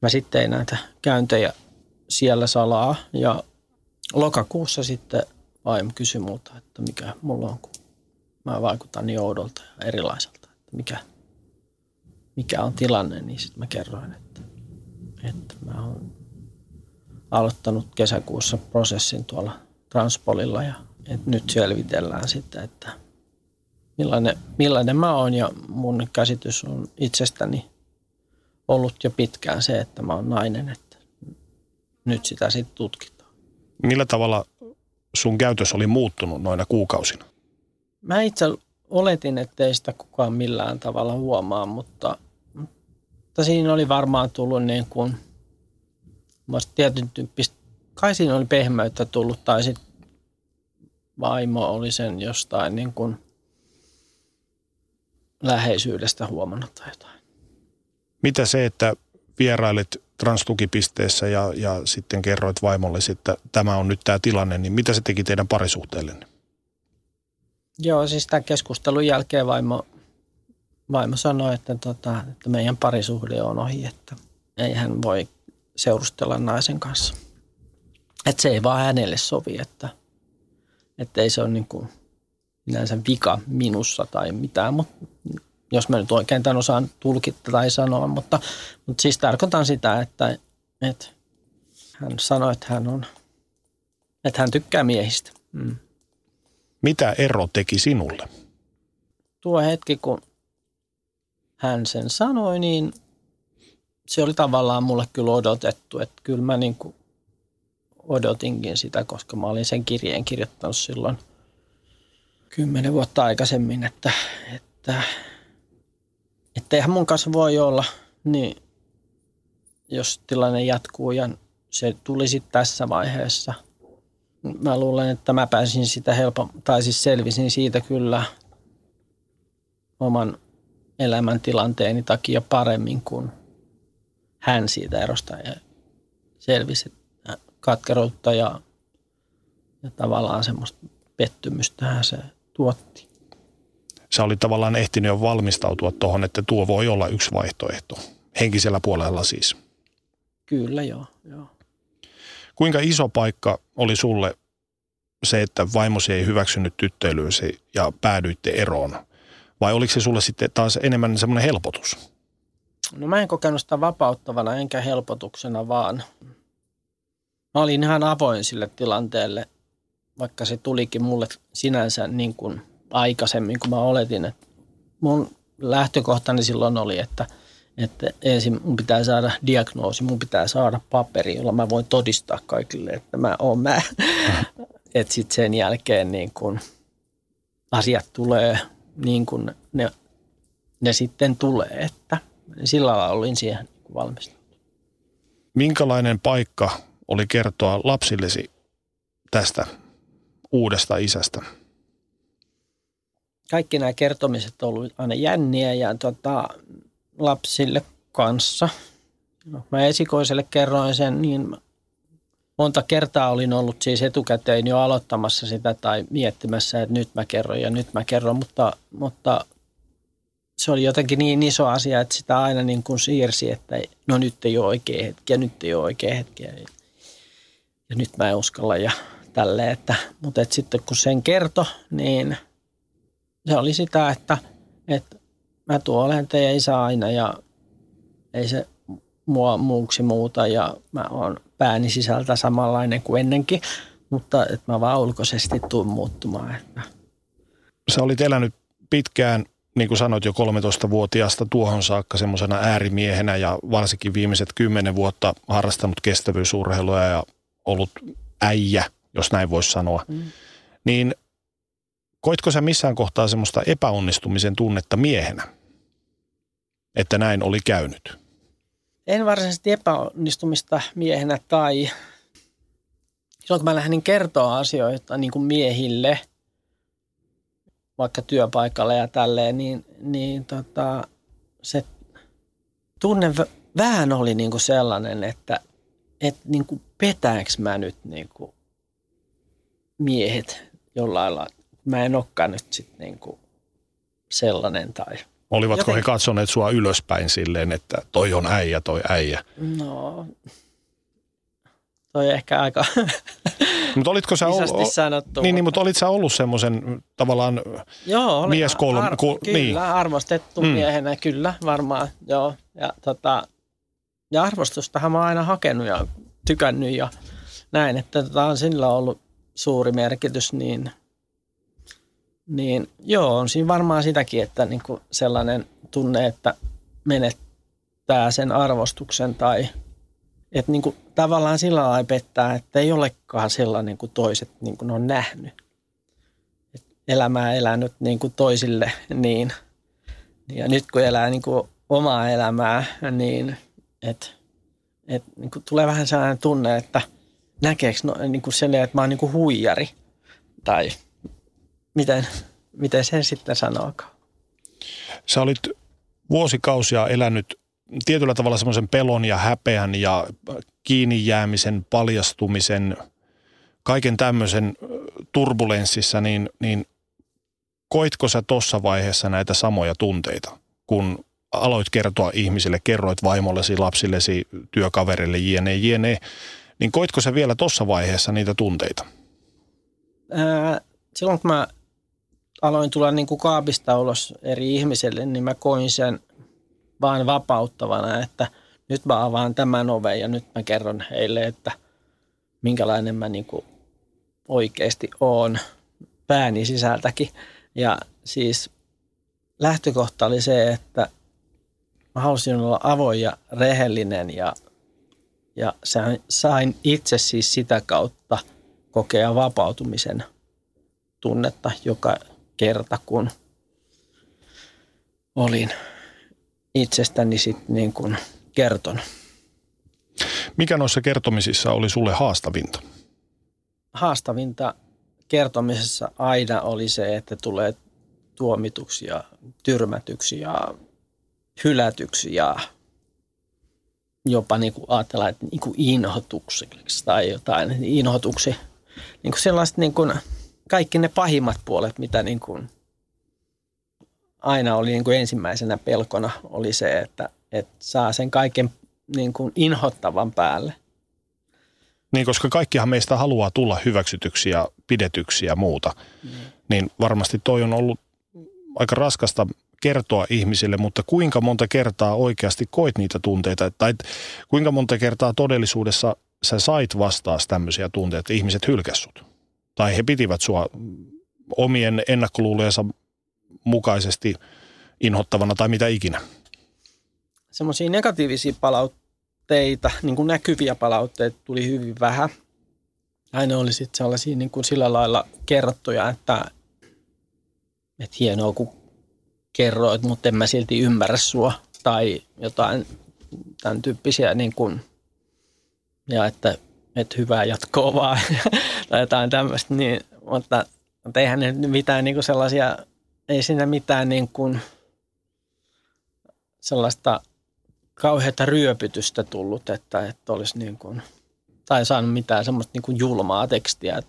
mä sitten ei näitä käyntejä siellä salaa ja lokakuussa sitten vaimo kysyi multa, että mikä mulla on, kun mä vaikutan niin oudolta ja erilaiselta, että mikä, mikä on tilanne, niin sitten mä kerroin, että, että mä oon aloittanut kesäkuussa prosessin tuolla Transpolilla ja että nyt selvitellään sitten, että millainen, millainen mä oon, ja mun käsitys on itsestäni ollut jo pitkään se, että mä oon nainen, että nyt sitä sitten tutkitaan. Millä tavalla sun käytös oli muuttunut noina kuukausina? Mä itse oletin, ettei sitä kukaan millään tavalla huomaa, mutta, mutta siinä oli varmaan tullut niin kuin tietyn tyyppistä, kai siinä oli pehmeyttä tullut, tai sitten vaimo oli sen jostain niin kuin läheisyydestä huomannut tai jotain. Mitä se, että vierailit transtukipisteessä ja, ja sitten kerroit vaimolle, että tämä on nyt tämä tilanne, niin mitä se teki teidän parisuhteellenne? Joo, siis tämän keskustelun jälkeen vaimo, vaimo sanoi, että, tota, että meidän parisuhde on ohi, että ei hän voi seurustella naisen kanssa. Että se ei vaan hänelle sovi, että, että ei se ole niin kuin sinänsä vika minussa tai mitään, mutta jos mä nyt oikein tämän osaan tulkita tai sanoa, mutta, mutta siis tarkoitan sitä, että, että hän sanoi, että hän on, että hän tykkää miehistä. Mm. Mitä ero teki sinulle? Tuo hetki, kun hän sen sanoi, niin se oli tavallaan mulle kyllä odotettu, että kyllä mä niin kuin odotinkin sitä, koska mä olin sen kirjeen kirjoittanut silloin kymmenen vuotta aikaisemmin, että, että Että eihän mun kanssa voi olla, niin jos tilanne jatkuu ja se tulisi tässä vaiheessa. Mä luulen, että mä pääsin sitä helpommin, tai siis selvisin siitä kyllä oman elämäntilanteeni takia paremmin, kuin hän siitä erosta ja selvisi katkeruutta ja, ja tavallaan semmoista pettymystähän se tuotti. Sä olit tavallaan ehtinyt jo valmistautua tuohon, että tuo voi olla yksi vaihtoehto. Henkisellä puolella siis. Kyllä, joo, joo. Kuinka iso paikka oli sulle se, että vaimosi ei hyväksynyt tyttöilyysi ja päädyitte eroon? Vai oliko se sulle sitten taas enemmän semmoinen helpotus? No mä en kokenut sitä vapauttavana enkä helpotuksena, vaan mä olin ihan avoin sille tilanteelle, vaikka se tulikin mulle sinänsä niin kuin aikaisemmin, kun mä oletin, että mun lähtökohtani silloin oli, että, että ensin mun pitää saada diagnoosi, mun pitää saada paperi, jolla mä voin todistaa kaikille, että mä oon mä. Mm. Että sitten sen jälkeen niin kun asiat tulee niin kun ne, ne sitten tulee, että sillä lailla olin siihen valmistunut. Minkälainen paikka oli kertoa lapsillesi tästä uudesta isästä? Kaikki nämä kertomiset on ollut aina jänniä ja tota, lapsille kanssa. Mä esikoiselle kerroin sen, niin monta kertaa olin ollut siis etukäteen jo aloittamassa sitä tai miettimässä, että nyt mä kerron ja nyt mä kerron. Mutta, mutta se oli jotenkin niin iso asia, että sitä aina niin kuin siirsi, että no nyt ei ole oikea hetki ja nyt ei ole oikea hetki. Ja, ja nyt mä en uskalla ja tälleen. Että, mutta et sitten kun sen kertoi, niin se oli sitä, että, että mä tuon olen teidän isä aina ja ei se mua muuksi muuta ja mä oon pääni sisältä samanlainen kuin ennenkin, mutta että mä vaan ulkoisesti tuun muuttumaan. Sä olit elänyt pitkään, niin kuin sanoit, jo kolmetoistavuotiaasta tuohon saakka semmoisena äärimiehenä ja varsinkin viimeiset kymmenen vuotta harrastanut kestävyysurheilua ja ollut äijä, jos näin voisi sanoa, mm. niin koitko sä missään kohtaa semmoista epäonnistumisen tunnetta miehenä, että näin oli käynyt? En varsinaisesti epäonnistumista miehenä tai silloin kun mä lähdin kertoa asioita niin kuin miehille, vaikka työpaikalla ja tälleen, niin, niin tota, se tunne vähän oli niin kuin sellainen, että et niin kuin petäänkö mä nyt niin kuin miehet jollain lailla. Mä en olekaan nyt sitten niinku sellainen tai Olivatko jotenkin he katsoneet sua ylöspäin silleen, että toi on äijä, toi äijä? No, toi ehkä aika mut olitko sä isästi sanottu. Niin, niin, mutta olit sä ollut semmoisen tavallaan joo, mies kolme? Ar- ku, kyllä, niin. arvostettu mm. miehenä, kyllä, varmaan, joo. Ja, tota, ja arvostustahan mä oon aina hakenut ja tykännyt ja näin, että tota on sillä ollut suuri merkitys, niin... Niin joo, on siinä varmaan sitäkin, että niinku sellainen tunne, että menettää sen arvostuksen tai että niinku tavallaan sillä lailla pettää, että ei olekaan sellainen kuin toiset niinku ne on nähnyt. Et elämää elänyt niinku toisille niin. Ja nyt kun elää niinku omaa elämää, niin että et niinku tulee vähän sellainen tunne, että näkeekö no, niinku sellainen, että mä oon niinku huijari tai... Miten, miten sen sitten sanookaan? Sä olit vuosikausia elänyt tietyllä tavalla semmoisen pelon ja häpeän ja kiinni jäämisen, paljastumisen, kaiken tämmöisen turbulenssissa, niin, niin koitko sä tuossa vaiheessa näitä samoja tunteita, kun aloit kertoa ihmisille, kerroit vaimollesi, lapsillesi, työkaverille, jne, jne, niin koitko sä vielä tuossa vaiheessa niitä tunteita? Ää... Silloin kun mä aloin tulla niin kuin kaapista ulos eri ihmisille, niin mä koin sen vaan vapauttavana, että nyt mä avaan tämän oven ja nyt mä kerron heille, että minkälainen mä niin kuin oikeasti oon pääni sisältäkin. Ja siis lähtökohta oli se, että mä halusin olla avoin ja rehellinen ja, ja sain itse siis sitä kautta kokea vapautumisen tunnetta joka kerta, kun olin itsestäni sitten niin kuin kertonut. Mikä noissa kertomisissa oli sulle haastavinta? Haastavinta kertomisessa aina oli se, että tulee tuomituksi ja tyrmätyksi ja hylätyksi ja jopa niin kuin ajatellaan, että niin kuin inhotuksiksi tai jotain inhotuksi. Niin kuin sellaista niin kuin kaikki ne pahimmat puolet, mitä niin kuin aina oli niin kuin ensimmäisenä pelkona, oli se, että, että saa sen kaiken niin kuin inhottavan päälle. Niin, koska kaikkihan meistä haluaa tulla hyväksytyksi ja pidetyksi ja muuta. Mm. Niin varmasti toi on ollut aika raskasta kertoa ihmisille, mutta kuinka monta kertaa oikeasti koit niitä tunteita? Tai kuinka monta kertaa todellisuudessa sä sait vastaas tämmöisiä tunteita, että ihmiset hylkäsivät? Tai he pitivät sua omien ennakkoluulojensa mukaisesti inhottavana tai mitä ikinä? Semmoisia negatiivisia palautteita, niin kuin näkyviä palautteita tuli hyvin vähän. Aina oli sitten sellaisia niin kuin sillä lailla kerrottuja, että, että hienoa kun kerroit, mutta en mä silti ymmärrä sua. Tai jotain tämän tyyppisiä niin kuin, ja että... että hyvää jatkoa vaan tai jotain tämmöistä, niin, mutta, mutta eihän ne mitään niin kuin sellaisia, ei siinä mitään niin kuin sellaista kauheata ryöpytystä tullut, että, että olisi niin kuin, tai saanut mitään semmoista niin kuin julmaa tekstiä.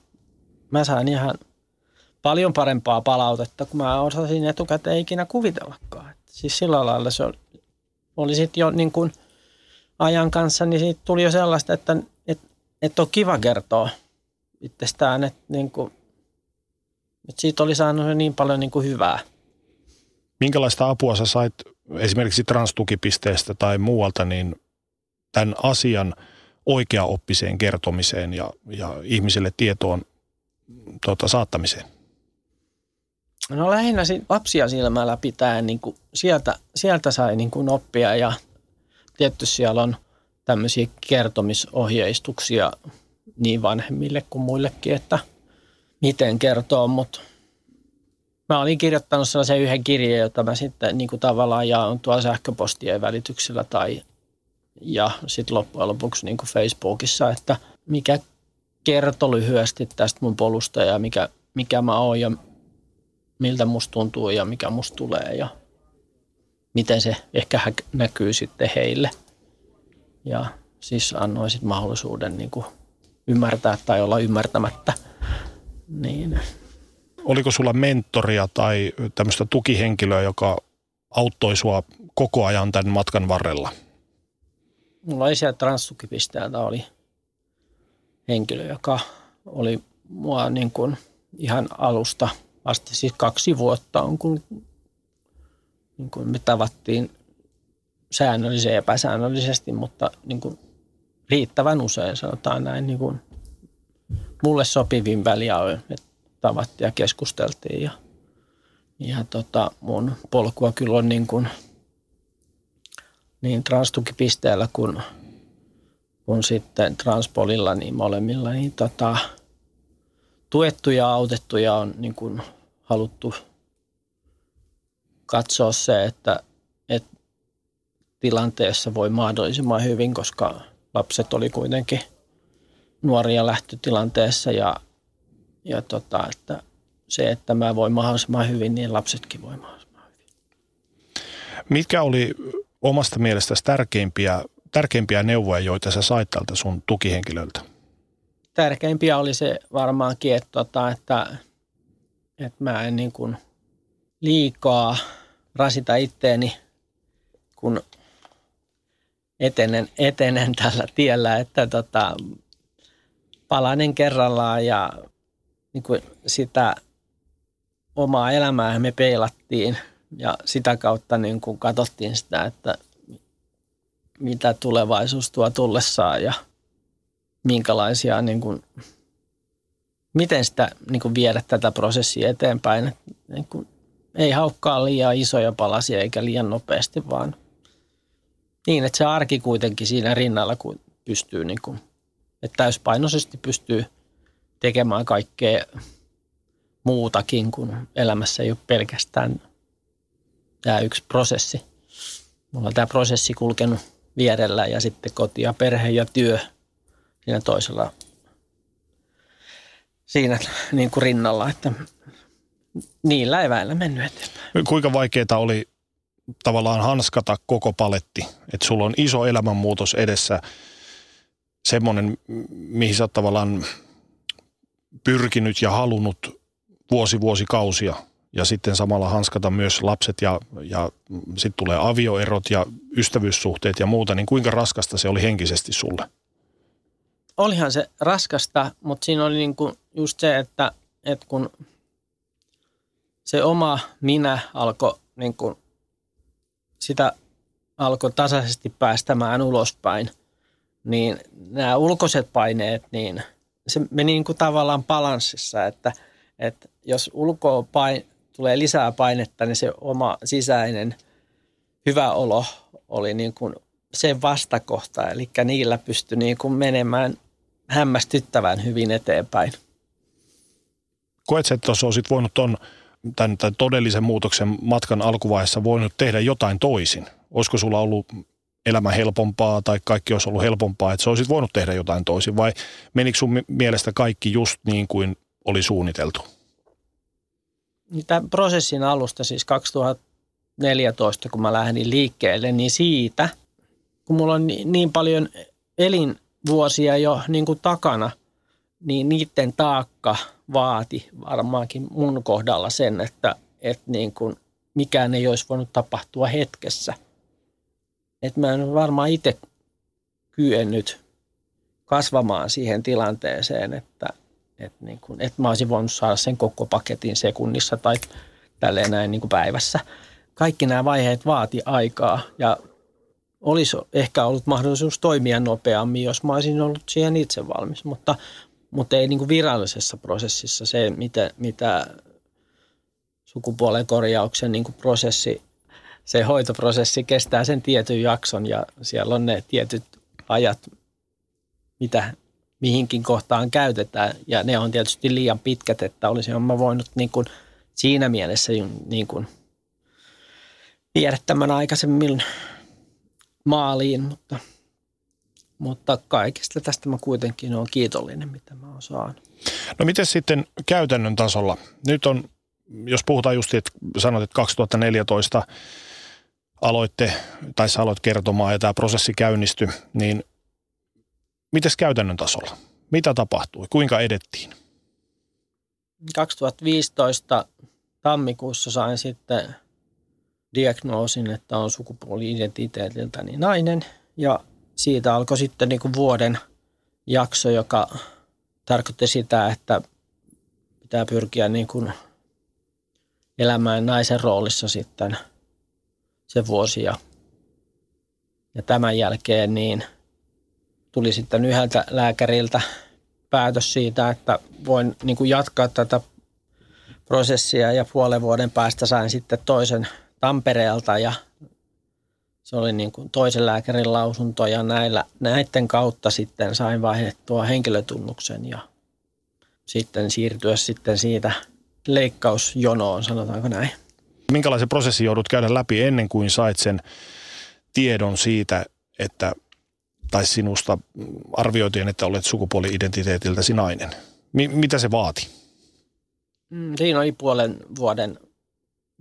Mä sain ihan paljon parempaa palautetta, kun mä osasin etukäteen ikinä kuvitellakaan. Että siis sillä lailla se oli, oli sitten jo niin kuin ajan kanssa, niin siitä tuli jo sellaista, että Että on kiva kertoa itsestään, että, niin kuin, että siitä oli saanut niin paljon niin kuin hyvää. Minkälaista apua sä sait esimerkiksi transtukipisteestä tai muualta niin tämän asian oikeaoppiseen kertomiseen ja, ja ihmiselle tietoon tuota, saattamiseen? No lähinnä lapsia silmällä pitää, niin kuin sieltä, sieltä sai niin kuin oppia ja tietysti siellä on tämmöisiä kertomisohjeistuksia niin vanhemmille kuin muillekin, että miten kertoo, mutta mä olin kirjoittanut sellaisen yhden kirjeen, jota mä sitten niin kuin tavallaan jaon tuolla sähköpostien välityksellä tai ja sitten loppujen lopuksi niin kuin Facebookissa, että mikä kertoi lyhyesti tästä mun polusta ja mikä, mikä mä oon ja miltä musta tuntuu ja mikä musta tulee ja miten se ehkä näkyy sitten heille. Ja siis annoin sitten mahdollisuuden niin kuin ymmärtää tai olla ymmärtämättä. Niin. Oliko sulla mentoria tai tämmöistä tukihenkilöä, joka auttoi sua koko ajan tämän matkan varrella? Mulla oli siellä transtukipisteeltä oli henkilö, joka oli mua niin kuin ihan alusta asti, siis kaksi vuotta on, kun, niin kun me tavattiin säännöllisesti ja epäsäännöllisesti, mutta niin kuin riittävän usein sanotaan näin niin kuin mulle sopivin väliajoin, että tavattiin ja keskusteltiin ja, ja tota, mun polkua kyllä on niin kuin niin transtukipisteellä kuin, kuin sitten Transpolilla, niin molemmilla niin tota, tuettu ja autettu ja on niin kuin haluttu katsoa se, että, että tilanteessa voi mahdollisimman hyvin, koska lapset oli kuitenkin nuoria lähtötilanteessa ja, ja tota, että se, että mä voin mahdollisimman hyvin, niin lapsetkin voi mahdollisimman hyvin. Mitkä oli omasta mielestäsi tärkeimpiä, tärkeimpiä neuvoja, joita sä sait tältä sun tukihenkilöltä? Tärkeimpiä oli se varmaankin, että, tota, että, että mä en niin kuin liikaa rasita itteeni, kun etenen, etenen tällä tiellä, että tota, palanen kerrallaan ja niin kuin sitä omaa elämää me peilattiin ja sitä kautta niin kuin katsottiin sitä, että mitä tulevaisuus tuo tullessaan ja minkälaisia, niin kuin, miten sitä niin kuin viedä tätä prosessia eteenpäin. Niin kuin, ei haukkaa liian isoja palasia eikä liian nopeasti, vaan niin, että se arki kuitenkin siinä rinnalla kun pystyy, niin kuin, että täyspainoisesti pystyy tekemään kaikkea muutakin, kun elämässä ei ole pelkästään tämä yksi prosessi. Mulla on tämä prosessi kulkenut vierellä ja sitten koti ja perhe ja työ siinä toisella siinä niin kuin rinnalla, että niillä eväillä mennyt eteenpäin. Kuinka vaikeaa oli tavallaan hanskata koko paletti, että sulla on iso elämänmuutos edessä, semmoinen, mihin sä oot tavallaan pyrkinyt ja halunnut vuosi vuosikausia ja sitten samalla hanskata myös lapset ja, ja sitten tulee avioerot ja ystävyyssuhteet ja muuta, niin kuinka raskasta se oli henkisesti sulle? Olihan se raskasta, mutta siinä oli niin kuin just se, että, että kun se oma minä alkoi, niin kuin sitä alkoi tasaisesti päästämään ulospäin, niin nämä ulkoiset paineet, niin se meni niin kuin tavallaan balanssissa, että, että jos ulkoa pain, tulee lisää painetta, niin se oma sisäinen hyvä olo oli niin kuin sen vastakohta, eli niillä pystyi niin kuin menemään hämmästyttävän hyvin eteenpäin. Koet sä, että tuossa olisit voinut ton, tämän, tämän todellisen muutoksen matkan alkuvaiheessa voinut tehdä jotain toisin? Olisiko sulla ollut elämä helpompaa tai kaikki olisi ollut helpompaa, että sä olisit voinut tehdä jotain toisin? Vai menikö sun mielestä kaikki just niin kuin oli suunniteltu? Tämän prosessin alusta, siis kaksituhattaneljätoista, kun mä lähdin liikkeelle, niin siitä, kun mulla on niin paljon elinvuosia jo niin kuin takana, niin niiden taakka vaati varmaankin mun kohdalla sen, että, että niin kuin mikään ei olisi voinut tapahtua hetkessä. Että mä en varmaan itse kyennyt kasvamaan siihen tilanteeseen, että, että, niin kuin, että mä olisin voinut saada sen koko paketin sekunnissa tai tälleen näin niin kuin päivässä. Kaikki nämä vaiheet vaati aikaa ja olisi ehkä ollut mahdollisuus toimia nopeammin, jos mä olisin ollut siihen itse valmis, mutta, mutta ei niin kuin virallisessa prosessissa se, mitä, mitä sukupuolen korjauksen niin kuin prosessi, se hoitoprosessi kestää sen tietyn jakson ja siellä on ne tietyt ajat, mitä mihinkin kohtaan käytetään ja ne on tietysti liian pitkät, että olisin mä voinut niin kuin siinä mielessä niin kuin viedä tämän aikaisemmin maaliin, mutta, mutta kaikesta tästä mä kuitenkin olen kiitollinen, mitä mä oon saanut. No miten sitten käytännön tasolla? Nyt on, jos puhutaan just, että sanot, että kaksituhattaneljätoista aloitte, tai sä aloit kertomaan ja tämä prosessi käynnistyi, niin mites käytännön tasolla? Mitä tapahtui? Kuinka edettiin? kaksituhattaviisitoista tammikuussa sain sitten diagnoosin, että on sukupuoli-identiteetiltäni nainen. Ja siitä alkoi sitten niin kuin vuoden jakso, joka tarkoitti sitä, että pitää pyrkiä niin kuin elämään naisen roolissa sitten se vuosi. Ja, ja tämän jälkeen niin tuli sitten yhdeltä lääkäriltä päätös siitä, että voin niin kuin jatkaa tätä prosessia ja puolen vuoden päästä sain sitten toisen Tampereelta ja se oli niin kuin toisen lääkärin lausunto ja näillä, näiden kautta sitten sain vaihdettua henkilötunnuksen ja sitten siirtyä sitten siitä leikkausjonoon, sanotaanko näin. Minkälaisen prosessin joudut käydä läpi ennen kuin sait sen tiedon siitä, että tai sinusta arvioitiin, että olet sukupuoli-identiteetiltäsi nainen? M- mitä se vaati? Siinä oli puolen vuoden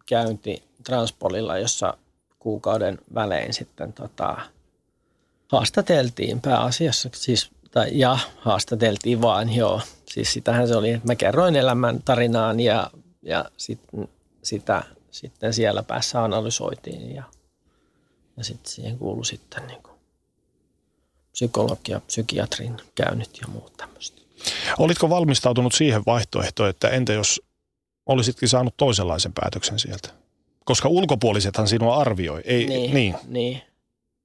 käynti Transpolilla, jossa kuukauden välein sitten tota, haastateltiin pääasiassa, siis, tai, ja haastateltiin vaan, joo. Siis sitähän se oli, että mä kerroin elämän tarinaan ja, ja sit, sitä sitten siellä päässä analysoitiin ja, ja sitten siihen kuului sitten niin kuin psykologia, psykiatrin käynnit ja muut tämmöistä. Olitko valmistautunut siihen vaihtoehtoon, että entä jos olisitkin saanut toisenlaisen päätöksen sieltä? Koska ulkopuolisethan sinua arvioi, ei niin? Niin. niin.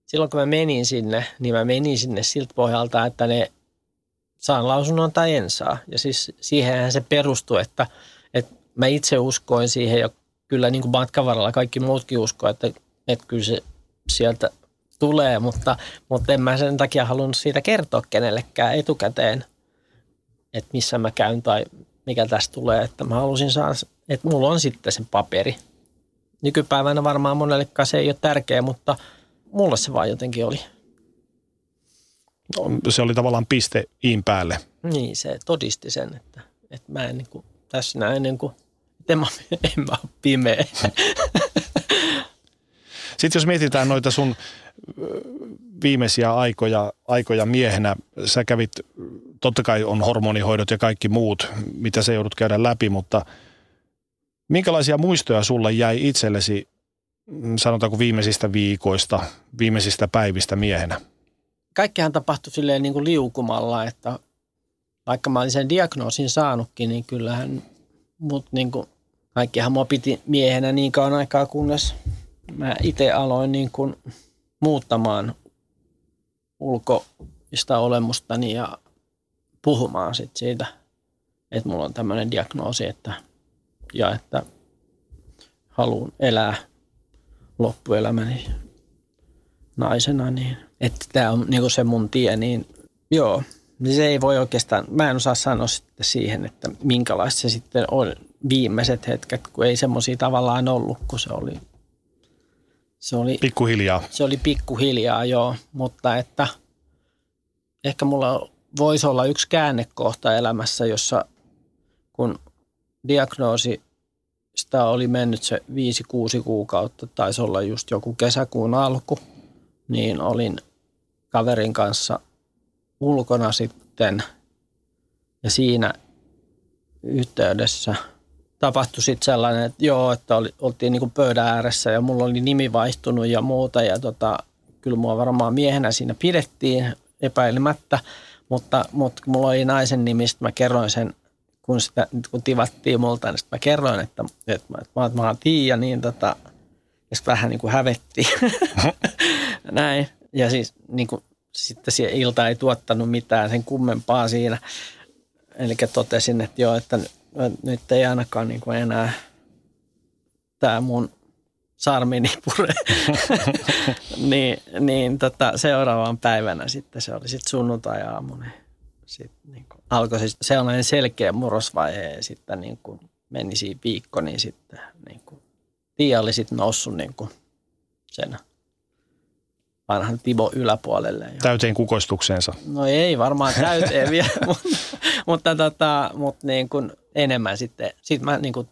Silloin kun mä menin sinne, niin mä menin sinne siltä pohjalta, että ne saan lausunnon tai en saa. Ja siis siihenhän se perustui, että, että mä itse uskoin siihen ja kyllä niin kuin matkan varrella kaikki muutkin uskoi, että, että kyllä se sieltä tulee, mutta, mutta en mä sen takia halunnut siitä kertoa kenellekään etukäteen, että missä mä käyn tai mikä tästä tulee, että mä halusin saada, että mulla on sitten sen paperi. Nykypäivänä varmaan monellekaan se ei ole tärkeä, mutta mulle se vaan jotenkin oli. No, se oli tavallaan piste iin päälle. Niin, se todisti sen, että, että mä en niin kuin, tässä näin niin kuin, että en mä, en mä ole pimeä. Sitten jos mietitään noita sun viimeisiä aikoja, aikoja miehenä, sä kävit, totta kai on hormonihoidot ja kaikki muut, mitä sä joudut käydä läpi, mutta minkälaisia muistoja sulla jäi itsellesi, sanotaanko viimeisistä viikoista, viimeisistä päivistä miehenä? Kaikkihan tapahtui silleen niin kuin liukumalla, että vaikka mä olin sen diagnoosin saanutkin, niin kyllähän mut niin kuin, kaikkihan mua piti miehenä niin kauan aikaa, kunnes mä itse aloin niin kuin muuttamaan ulkoista olemustani ja puhumaan sit siitä, että mulla on tämmöinen diagnoosi, että ja että haluan elää loppuelämäni naisena, niin että tämä on niinku se mun tie, niin joo, niin se ei voi oikeastaan, mä en osaa sanoa sitten siihen, että minkälaista se sitten on viimeiset hetket, kun ei semmoisia tavallaan ollut, kun se oli, se oli pikkuhiljaa. Se oli pikkuhiljaa, joo, mutta että ehkä mulla voisi olla yksi käännekohta elämässä, jossa kun diagnoosista oli mennyt se viisi kuusi kuukautta, taisi olla just joku kesäkuun alku, niin olin kaverin kanssa ulkona sitten ja siinä yhteydessä tapahtui sitten sellainen, että joo, että oli, oltiin niinku pöydän ääressä ja mulla oli nimi vaihtunut ja muuta ja tota, kyllä mua varmaan miehenä siinä pidettiin epäilemättä, mutta, mutta mulla oli naisen nimi, sitten mä kerroin sen. Kun, sitä, kun tivattiin multa, niin sitten mä kerroin, että, että, mä, että, mä, että mä oon Tiia, niin tota, ja sitten vähän niin kuin hävettiin. Näin. Ja siis niin kuin, sitten se ilta ei tuottanut mitään sen kummempaa siinä. Eli totesin, että joo, että nyt, nyt ei ainakaan niin kuin enää tämä mun sarmini pure. niin niin tota, seuraavaan päivänä sitten se oli sitten sunnuntai-aamuna. Sitten niin kuin alkoi se sellainen selkeä murrosvaihe ja sitten niin kuin meni siinä viikko, niin sitten niin kuin Tiia oli sitten noussut niin kuin sen vanhan Timo yläpuolelle. Täyteen kukoistukseensa. No ei varmaan täyteen vielä, mutta, mutta, tota, mutta niin kuin enemmän sitten. Sitten mä niin kuin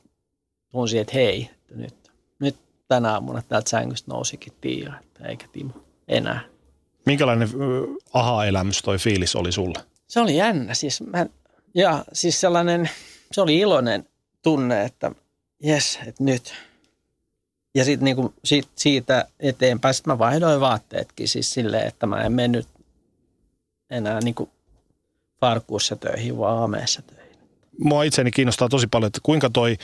tunsin, että hei, että nyt, nyt tänä aamuna täältä sängystä nousikin Tiia, että eikä Timo enää. Minkälainen aha-elämys toi fiilis oli sulle? Se oli jännä. Siis mä, ja siis sellainen, se oli iloinen tunne, että jes, että nyt. Ja sitten niinku sit, siitä eteenpäin sit mä vaihdoin vaatteetkin siis silleen, että mä en mennyt enää niinku farkuussa töihin, vaan aameessa töihin. Mua itseäni kiinnostaa tosi paljon, että kuinka toi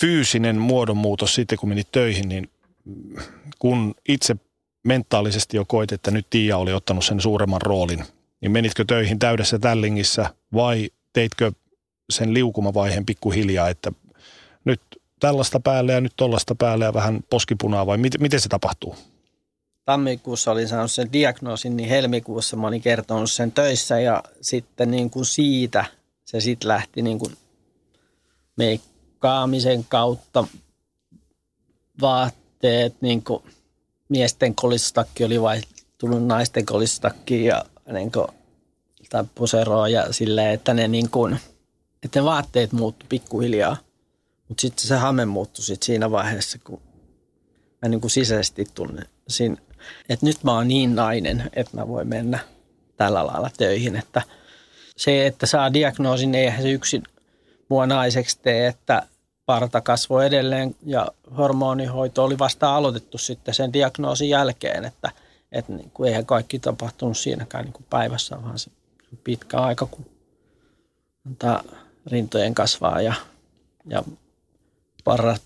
fyysinen muodonmuutos sitten, kun menit töihin, niin kun itse mentaalisesti jo koit, että nyt Tiia oli ottanut sen suuremman roolin, niin menitkö töihin täydessä tällingissä vai teitkö sen liukumavaiheen pikkuhiljaa, että nyt tällaista päälle ja nyt tollaista päälle ja vähän poskipunaa vai mit, miten se tapahtuu? Tammikuussa olin saanut sen diagnoosin, niin helmikuussa mä olin kertonut sen töissä ja sitten niin kuin siitä se sitten lähti niin kuin meikkaamisen kautta vaatteet, niin kuin miesten kolistakki oli vaihtunut naisten kolistakkiin ja niin kuin, tai poseroa ja silleen, että ne, niin kuin, että ne vaatteet muuttui pikkuhiljaa. Mutta sitten se hame muuttui sit siinä vaiheessa, kun mä niin kuin sisäisesti tunsin, että nyt mä oon niin nainen, että mä voin mennä tällä lailla töihin. Että se, että saa diagnoosin, eihän se yksin mua naiseksi tee, että parta kasvoi edelleen ja hormonihoito oli vasta aloitettu sitten sen diagnoosin jälkeen, että et niin kuin eihän kaikki tapahtunut siinäkään niin kuin päivässä, vaan se pitkä aika, kun antaa rintojen kasvaa ja, ja parrat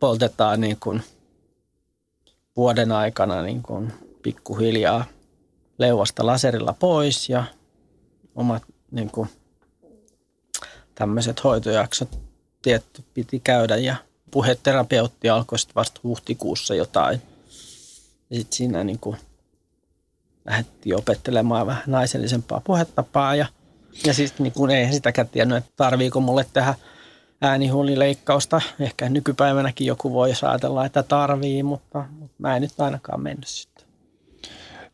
poltetaan niin kuin vuoden aikana niin kuin pikkuhiljaa leuasta laserilla pois ja omat niin kuin tämmöiset hoitojaksot tietty piti käydä ja puheterapeutti alkoi sitten vasta huhtikuussa jotain. Ja sitten siinä niin kuin lähdettiin opettelemaan vähän naisellisempaa puhetapaa ja, ja sitten niin kuin eihän sitäkään tiennyt, että tarviiko mulle tehdä äänihuulileikkausta. Ehkä nykypäivänäkin joku voi ajatella, että tarvii, mutta, mutta mä en nyt ainakaan mennyt sitten.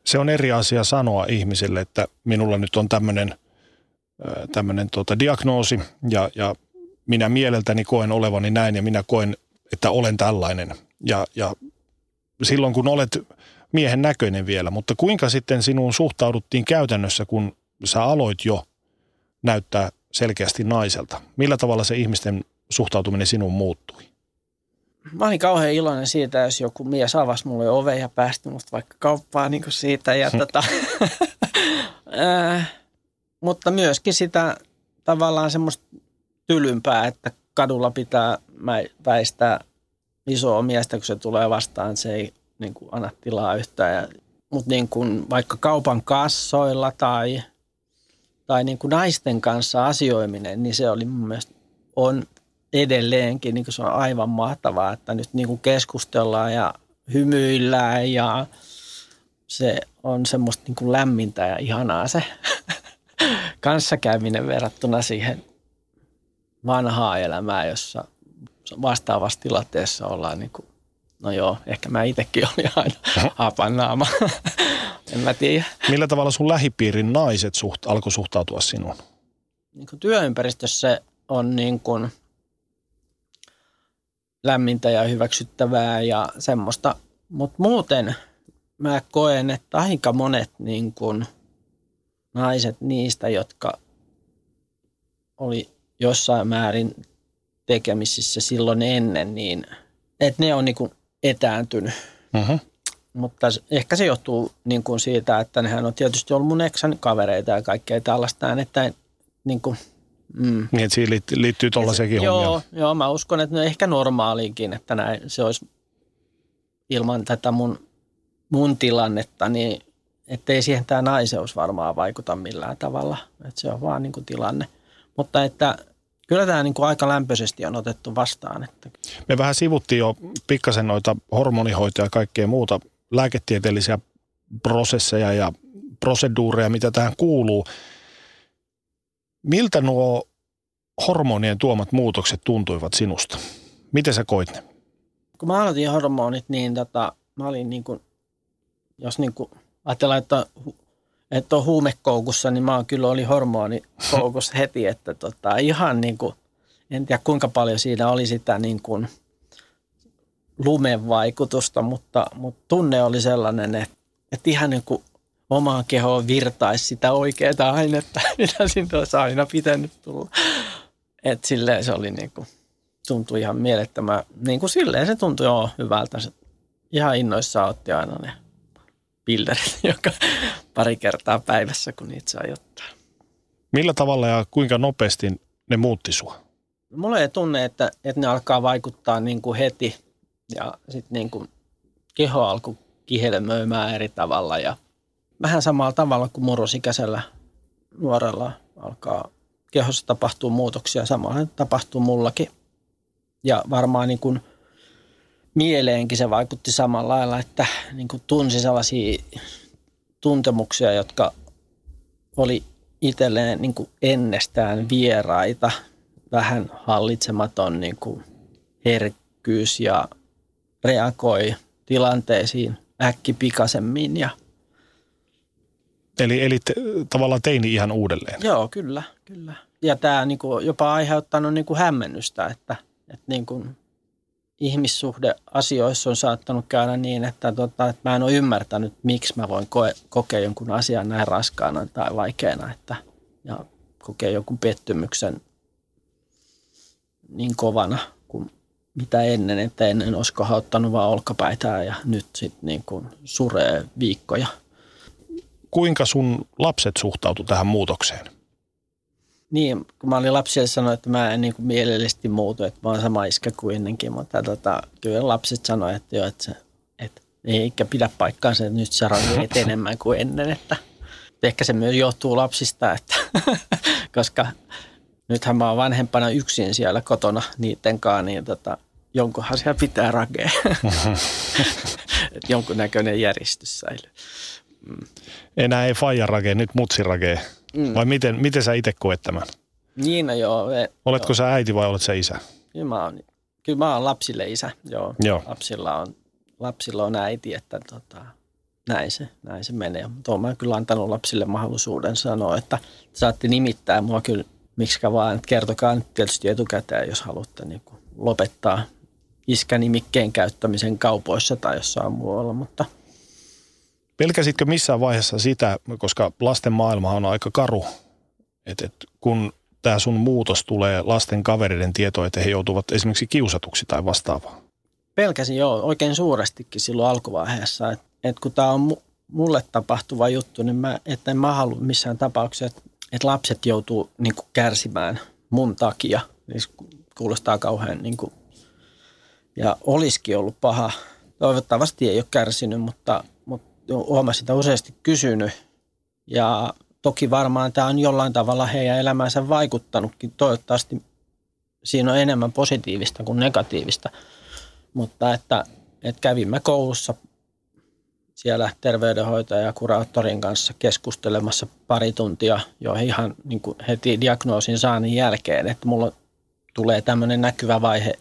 Se on eri asia sanoa ihmisille, että minulla nyt on tämmöinen tämmöinen tuota, diagnoosi ja, ja minä mieleltäni koen olevani näin ja minä koen, että olen tällainen. Ja, ja silloin kun olet miehen näköinen vielä, mutta kuinka sitten sinuun suhtauduttiin käytännössä, kun sä aloit jo näyttää selkeästi naiselta? Millä tavalla se ihmisten suhtautuminen sinuun muuttui? Mä olin kauhean iloinen siitä, jos joku mies avasi mulle oven ja päästi musta vaikka kauppaa niin kuin siitä. Ja tota, äh, mutta myöskin sitä tavallaan semmoista tylympää, että kadulla pitää väistää isoa miestä, kun se tulee vastaan, se ei niin kuin anna tilaa yhtään. Mutta niin kuin vaikka kaupan kassoilla tai... tai niin kuin naisten kanssa asioiminen, niin se oli mun mielestä, on edelleenkin, niin kuin se on aivan mahtavaa, että nyt niin kuin keskustellaan ja hymyillään ja se on semmoista niin kuin lämmintä ja ihanaa se kanssakäyminen verrattuna siihen vanhaan elämään, jossa vastaavassa tilanteessa ollaan niin kuin, no joo, ehkä mä itsekin olin aina hapannaama. En mä tiedä. Millä tavalla sun lähipiirin naiset suht, alkoi suhtautua sinuun? Niin kuin työympäristössä on niin kuin lämmintä ja hyväksyttävää ja semmoista. Mutta muuten mä koen, että aika monet niin kuin naiset niistä, jotka oli jossain määrin tekemisissä silloin ennen, niin että ne on niin kuin etääntynyt. Uh-huh. Mutta ehkä se johtuu niin kuin siitä, että nehän on tietysti ollut mun eksän kavereita ja kaikkea tällaistaan, että niin kuin... Mm. Niin, että siihen liittyy, liittyy tollaisiakin hommia. Joo, joo, mä uskon, että ne ehkä normaaliinkin, että näin, se olisi ilman tätä mun, mun tilannetta, niin ettei siihen tämä naiseus varmaan vaikuta millään tavalla. Että se on vaan niin kuin tilanne. Mutta että... Kyllä tämä niin kuin aika lämpöisesti on otettu vastaan. Että. Me vähän sivuttiin jo pikkasen noita hormonihoitoja ja kaikkea muuta lääketieteellisiä prosesseja ja proseduureja, mitä tähän kuuluu. Miltä nuo hormonien tuomat muutokset tuntuivat sinusta? Miten sä koit ne? Kun mä aloitin hormonit, niin tota, mä olin niin kuin, jos niin kuin ajatellaan, että, että on huumekoukussa, niin mä oon kyllä oli hormonikoukussa heti, että tota, ihan niin kuin, en tiedä kuinka paljon siinä oli sitä niin kuin lumen vaikutusta, mutta, mutta tunne oli sellainen, että, että ihan niin kuin omaan kehoon virtaisi sitä oikeaa ainetta, mitä siinä olisi aina pitänyt tulla. Että silleen se oli niin kuin tuntui ihan mielettömän, niin kuin silleen se tuntui joo hyvältä. Ihan innoissaan otti aina ne bilderit joka pari kertaa päivässä, kun niitä saa ottaa. Millä tavalla ja kuinka nopeasti ne muutti sua? Mulla ei tunne, että, että ne alkaa vaikuttaa niin kuin heti ja sitten niin kuin keho alkoi kihelmöimään eri tavalla ja vähän samalla tavalla kuin murrosikäisellä nuorella alkaa kehossa tapahtuu muutoksia, samalla tapahtuu mullakin. Ja varmaan niin kuin mieleenkin se vaikutti samalla lailla, että niin kuin tunsi sellaisia tuntemuksia, jotka oli itselleen niin kuin ennestään vieraita, vähän hallitsematon niin kuin herkkyys ja reagoi tilanteisiin äkkipikaisemmin. Ja Eli, eli te, tavallaan teini ihan uudelleen. Joo, kyllä, kyllä. Ja tämä on niinku jopa aiheuttanut niinku hämmennystä, että, että niinku ihmissuhdeasioissa on saattanut käydä niin, että, tota, että mä en ole ymmärtänyt, miksi mä voin koe, kokea jonkun asian näin raskaana tai vaikeana, että, ja kokea jonkun pettymyksen niin kovana kuin mitä ennen, että ennen olisi kohauttanut vaan olkapäitään ja nyt sitten niinku suree viikkoja. Kuinka sun lapset suhtautu tähän muutokseen? Niin, kun mä olin lapsille sanoin, että mä en niin kuin mielellisesti muutu, että mä oon sama iskä kuin ennenkin, mutta tota, kyllä lapset sanoi, että joo, että, se, että eikä pidä paikkaansa, että nyt se raviet enemmän kuin ennen. Että, että ehkä se myös johtuu lapsista, että, koska nythän mä oon vanhempana yksin siellä kotona niittenkaan, niin tota, jonkunhan siellä pitää rakea, että jonkunnäköinen järjestys säilyy. Mm. Enää ei faija rakee, nyt mutsi rakee. Mm. Vai miten, miten sä itse koet tämän? Niin, no joo. E, Oletko joo. sä äiti vai olet sä isä? Kyllä mä oon, kyllä mä oon lapsille isä, joo. joo. Lapsilla, on, lapsilla on äiti, että tota, näin, se, näin se menee. Mutta oon mä kyllä antanut lapsille mahdollisuuden sanoa, että saatte nimittää mua kyllä miksikä vaan. Kertokaa nyt tietysti etukäteen, jos haluatte niin kuin lopettaa iskänimikkeen käyttämisen kaupoissa tai jossain muualla, mutta pelkäsitkö missään vaiheessa sitä, koska lasten maailma on aika karu, että et kun tämä sun muutos tulee lasten kavereiden tietoon, että he joutuvat esimerkiksi kiusatuksi tai vastaavaan? Pelkäsin joo, oikein suurestikin silloin alkuvaiheessa, että et kun tämä on mu- mulle tapahtuva juttu, niin mä, et en mä halua missään tapauksessa, että lapset joutuu niinku kärsimään mun takia. Niin kuulostaa kauhean niinku, ja olisikin ollut paha. Toivottavasti ei ole kärsinyt, mutta olen mä sitä useasti kysynyt ja toki varmaan tämä on jollain tavalla heidän elämäänsä vaikuttanutkin. Toivottavasti siinä on enemmän positiivista kuin negatiivista, mutta että, että kävimme koulussa siellä terveydenhoitaja ja kuraattorin kanssa keskustelemassa pari tuntia jo ihan niin kuin heti diagnoosin saannin jälkeen, että mulla tulee tämmöinen näkyvä vaihe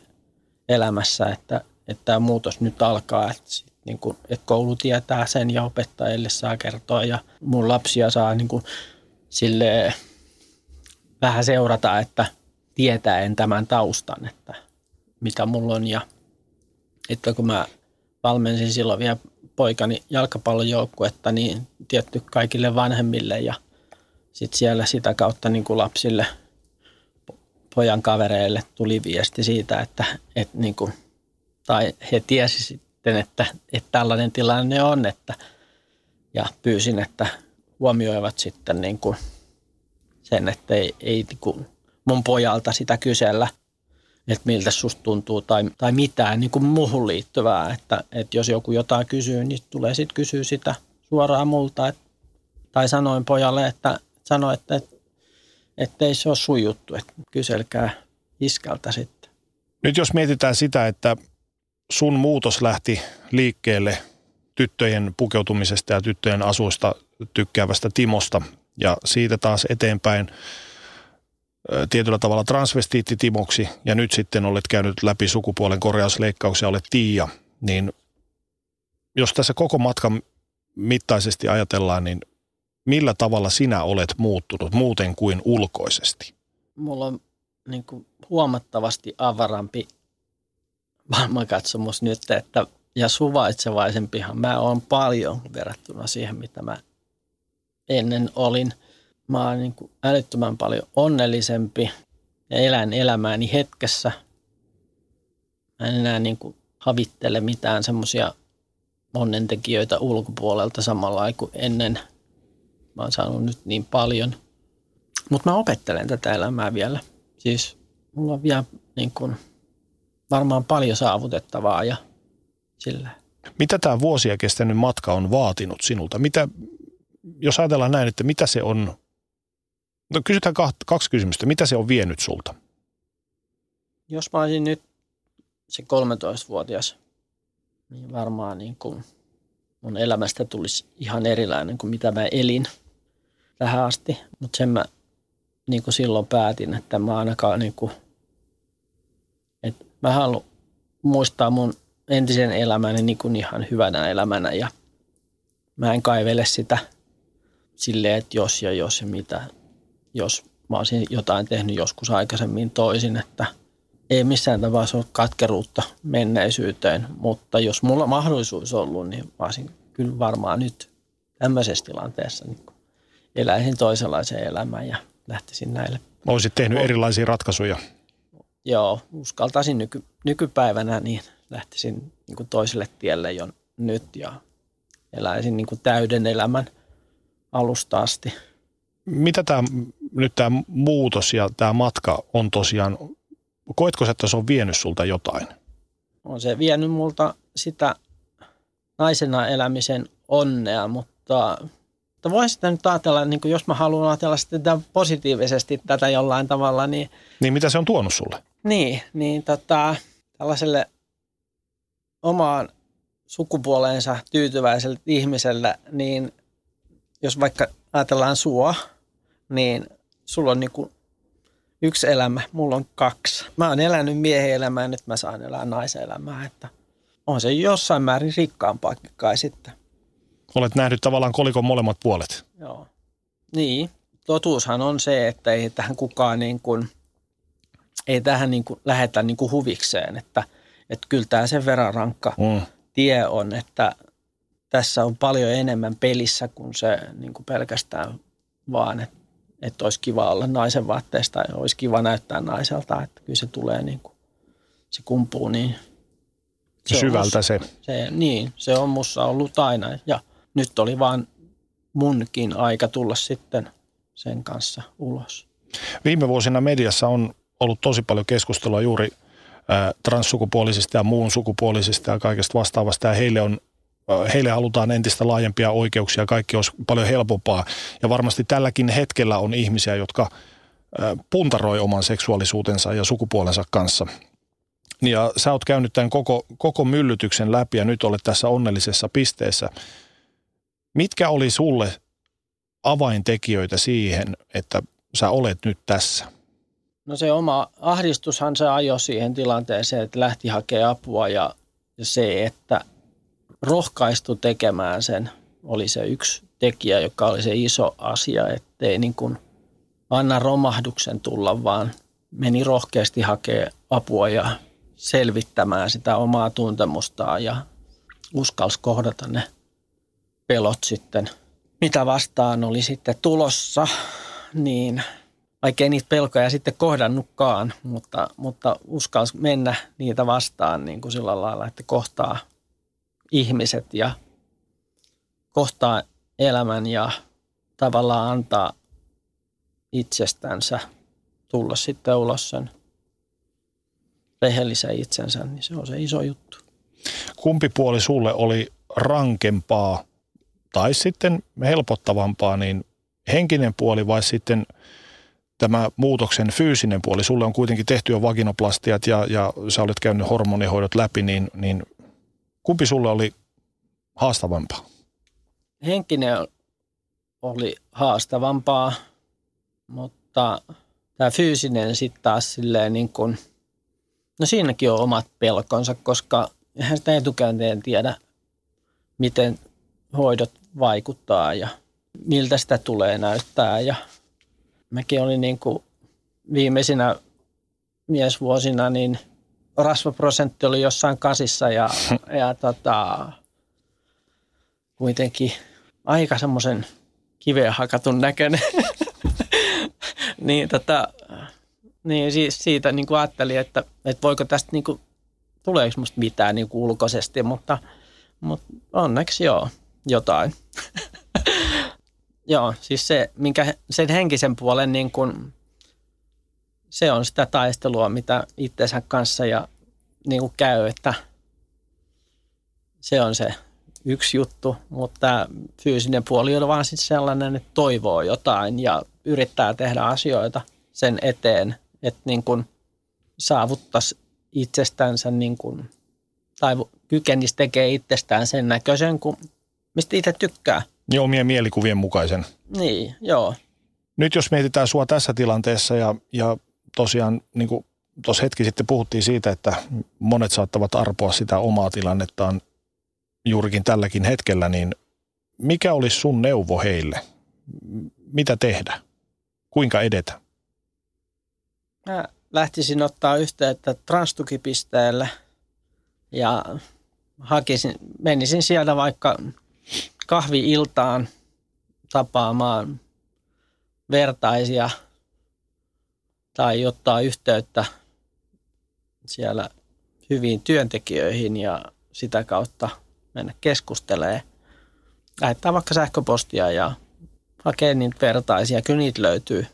elämässä, että, että tämä muutos nyt alkaa, että niin kuin, että koulu tietää sen ja opettajille saa kertoa ja mun lapsia saa niin kuin silleen vähän seurata, että tietäen tämän taustan, että mitä mulla on. Ja että kun mä valmensin silloin vielä poikani jalkapallojoukkuetta, niin tietty kaikille vanhemmille ja sitten siellä sitä kautta niin kuin lapsille, pojan kavereille tuli viesti siitä, että, että niin kuin, tai he tiesivät, Että, että tällainen tilanne on, että, ja pyysin, että huomioivat sitten niin kuin sen, että ei, ei niin kuin mun pojalta sitä kysellä, että miltä susta tuntuu tai, tai mitään niin kuin muuhun liittyvää, että, että jos joku jotain kysyy, niin tulee sitten kysyä sitä suoraan multa, että, tai sanoin pojalle, että sano, että, että, että ei se ole sun juttu, että kyselkää iskältä sitten. Nyt jos mietitään sitä, että sun muutos lähti liikkeelle tyttöjen pukeutumisesta ja tyttöjen asuista tykkäävästä Timosta ja siitä taas eteenpäin tietyllä tavalla transvestiitti Timoksi ja nyt sitten olet käynyt läpi sukupuolen korjausleikkauksia, olet Tiia, niin jos tässä koko matkan mittaisesti ajatellaan, niin millä tavalla sinä olet muuttunut muuten kuin ulkoisesti? Mulla on niin kuin huomattavasti avarampi maailmankatsomus nyt, että, ja suvaitsevaisempihan mä oon paljon verrattuna siihen, mitä mä ennen olin. Mä oon niin kuin älyttömän paljon onnellisempi ja elän elämääni hetkessä Mä en enää niin kuin havittele mitään semmoisia onnentekijöitä ulkopuolelta samalla kuin ennen. Mä oon saanut nyt niin paljon. Mutta mä opettelen tätä elämää vielä. Siis mulla on vielä niin kuin varmaan paljon saavutettavaa ja sillä. Mitä tämä vuosia kestänyt matka on vaatinut sinulta? Mitä, jos ajatellaan näin, että mitä se on, no kysytään kaksi kysymystä. Mitä se on vienyt sulta? Jos mä olisin nyt se kolmetoistavuotias, niin varmaan niin kuin mun elämästä tulisi ihan erilainen kuin mitä mä elin tähän asti. Mutta sen mä niin kuin silloin päätin, että mä ainakaan niin kuin, että mä haluan muistaa mun entisen elämäni niin kuin ihan hyvänä elämänä ja mä en kaivele sitä silleen, että jos ja jos ja mitä, jos mä olisin jotain tehnyt joskus aikaisemmin toisin, että ei missään tapauksessa ole katkeruutta menneisyyteen, mutta jos mulla on mahdollisuus ollut, niin mä olisin kyllä varmaan nyt tämmöisessä tilanteessa niin kuin eläisin toisenlaiseen elämään ja lähtisin näille. Olisit tehnyt erilaisia ratkaisuja. Joo, uskaltaisin nyky, nykypäivänä niin. Lähtisin niin kuin toiselle tielle jo nyt ja eläisin niin kuin täyden elämän alusta asti. Mitä tämä, nyt tämä muutos ja tämä matka on tosiaan, koetko sä, että se on vienyt sulta jotain? On se vienyt multa sitä naisena elämisen onnea, mutta, mutta voin sitä nyt ajatella, niin kuin jos mä haluan ajatella sitä positiivisesti tätä jollain tavalla. Niin, niin mitä se on tuonut sulle? Niin, niin tota, tällaiselle omaan sukupuoleensa tyytyväiseltä ihmisellä, niin jos vaikka ajatellaan sua, niin sulla on niinku yksi elämä, mulla on kaksi. Mä oon elänyt miehen elämää ja nyt mä saan elää naisen elämää, että on se jossain määrin rikkaampaakin kai sitten. Olet nähnyt tavallaan kolikon molemmat puolet. Joo, niin. Totuushan on se, että ei tähän kukaan niin kuin, ei tähän niin kuin lähetä niin kuin huvikseen, että että kyllä tämä sen verran rankka mm. tie on, että tässä on paljon enemmän pelissä kuin se niin kuin pelkästään vaan, että, että olisi kiva olla naisen vaatteesta ja olisi kiva näyttää naiselta. Että kyllä se tulee, niin kuin, se kumpuu niin. Se syvältä musta, se. se. Niin, se on musta ollut aina ja nyt oli vaan munkin aika tulla sitten sen kanssa ulos. Viime vuosina mediassa on ollut tosi paljon keskustelua juuri transsukupuolisista ja muun sukupuolisista ja kaikesta vastaavasta ja heille, on, heille halutaan entistä laajempia oikeuksia, kaikki olisi paljon helpompaa ja varmasti tälläkin hetkellä on ihmisiä, jotka puntaroi oman seksuaalisuutensa ja sukupuolensa kanssa. Ja sä oot käynyt tämän koko, koko myllytyksen läpi ja nyt olet tässä onnellisessa pisteessä. Mitkä oli sulle avaintekijöitä siihen, että sä olet nyt tässä? No se oma ahdistushan se ajoi siihen tilanteeseen, että lähti hakemaan apua ja se, että rohkaistu tekemään sen, oli se yksi tekijä, joka oli se iso asia, ettei niin kuin anna romahduksen tulla, vaan meni rohkeasti hakemaan apua ja selvittämään sitä omaa tuntemustaan ja uskalsi kohdata ne pelot sitten, mitä vastaan oli sitten tulossa, niin vaikka ei niitä pelkoja sitten kohdannutkaan, mutta, mutta uskalsi mennä niitä vastaan niin kuin sillä lailla, että kohtaa ihmiset ja kohtaa elämän ja tavallaan antaa itsestänsä tulla sitten ulos sen rehellisen itsensä, niin se on se iso juttu. Kumpi puoli sulle oli rankempaa tai sitten helpottavampaa, niin henkinen puoli vai sitten tämä muutoksen fyysinen puoli? Sulle on kuitenkin tehty jo vaginoplastiat ja, ja sä olet käynyt hormonihoidot läpi, niin, niin kumpi sulle oli haastavampaa? Henkinen oli haastavampaa, mutta tämä fyysinen sitten taas silleen niin kuin, no siinäkin on omat pelkonsa, koska eihän sitä etukäteen tiedä, miten hoidot vaikuttaa ja miltä sitä tulee näyttää ja mäkin olin niin kuin viimeisinä miesvuosina, niin rasvaprosentti oli jossain kasissa ja, ja tota, kuitenkin aika semmoisen kiveen hakatun näköinen. niin, tota, niin siis siitä niin kuin ajattelin, että, että voiko tästä niin kuin tuleeko musta mitään niin kuin ulkoisesti, mutta, mutta onneksi joo, jotain. Joo, siis se, minkä sen henkisen puolen niin kuin, se on sitä taistelua, mitä itsensä kanssa ja niin kuin käy, että se on se yksi juttu, mutta fyysinen puoli on vaan siis sellainen, että toivoo jotain ja yrittää tehdä asioita sen eteen, että niin kuin saavuttaisi itsestänsä niin kuin, tai kykenisi tekemään itsestään sen näköisen, kun, mistä itse tykkää. Joo, omien mielikuvien mukaisen. Niin, joo. Nyt jos mietitään sua tässä tilanteessa ja, ja tosiaan niin kuin tuossa hetki sitten puhuttiin siitä, että monet saattavat arpoa sitä omaa tilannettaan juurikin tälläkin hetkellä, niin mikä olisi sun neuvo heille? Mitä tehdä? Kuinka edetä? Mä lähtisin ottaa yhteyttä Transtukipisteelle ja hakisin, menisin siellä vaikka kahvi-iltaan tapaamaan vertaisia tai ottaa yhteyttä siellä hyviin työntekijöihin ja sitä kautta mennä keskustelemaan. Lähettää vaikka sähköpostia ja hakee niitä vertaisia, kyllä niitä löytyy.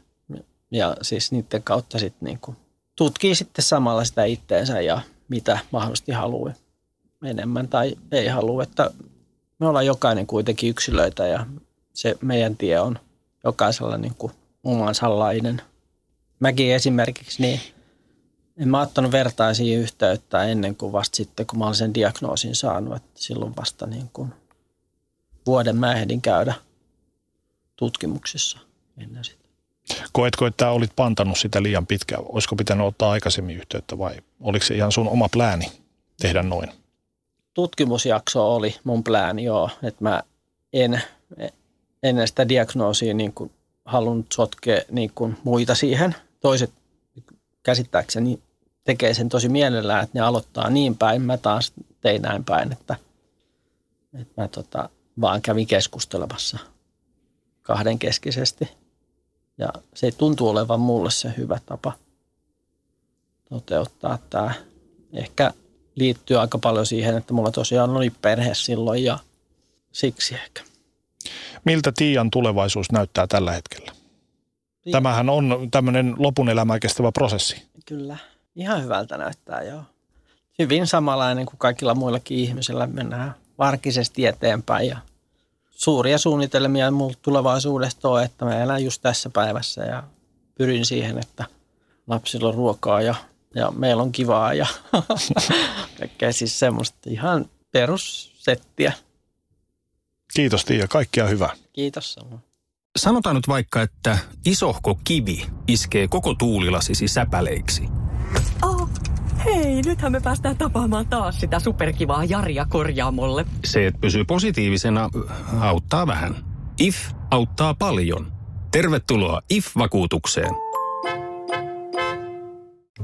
Ja siis niiden kautta sitten niinku tutkii sitten samalla sitä itteensä ja mitä mahdollisesti haluaa enemmän tai ei halua. Että me ollaan jokainen kuitenkin yksilöitä ja se meidän tie on jokaisella niinku omansallainen. Mäkin esimerkiksi, niin en mä ottanut vertaisia yhteyttä ennen kuin vasta sitten, kun mä olen sen diagnoosin saanut. Että silloin vasta niin kuin vuoden mä ehdin käydä tutkimuksissa ennen sitä. Koetko, että olit pantanut sitä liian pitkään? Olisiko pitänyt ottaa aikaisemmin yhteyttä vai oliko se ihan sun oma plääni tehdä noin? Tutkimusjakso oli mun plääni, joo. Että mä en ennen sitä diagnoosia niin kuin halunnut sotkea niin kuin muita siihen. Toiset käsittääkseni tekee sen tosi mielellään, että ne aloittaa niin päin. Mä taas tein näin päin, että, että mä tota, vaan kävin keskustelemassa kahdenkeskisesti. Ja se tuntuu olevan mulle se hyvä tapa toteuttaa tämä. Ehkä liittyy aika paljon siihen, että mulla tosiaan oli perhe silloin ja siksi ehkä. Miltä Tiian tulevaisuus näyttää tällä hetkellä? Tämähän on tämmöinen lopun elämää kestävä prosessi. Kyllä. Ihan hyvältä näyttää, joo. Hyvin samanlainen kuin kaikilla muillakin ihmisillä. Mennään varkisesti eteenpäin ja suuria suunnitelmia mulla tulevaisuudesta on, että mä elän just tässä päivässä ja pyrin siihen, että lapsilla on ruokaa ja, ja meillä on kivaa ja kaikkea siis semmoista ihan perussettiä. Kiitos Tiia, kaikkea hyvää. Kiitos samoin. Sanotaan nyt vaikka, että isohko kivi iskee koko tuulilasisi säpäleiksi. Oh, hei, nythän me päästään tapaamaan taas sitä superkivaa Jaria korjaamolle. Se, että pysyy positiivisena, auttaa vähän. I F auttaa paljon. Tervetuloa I F-vakuutukseen.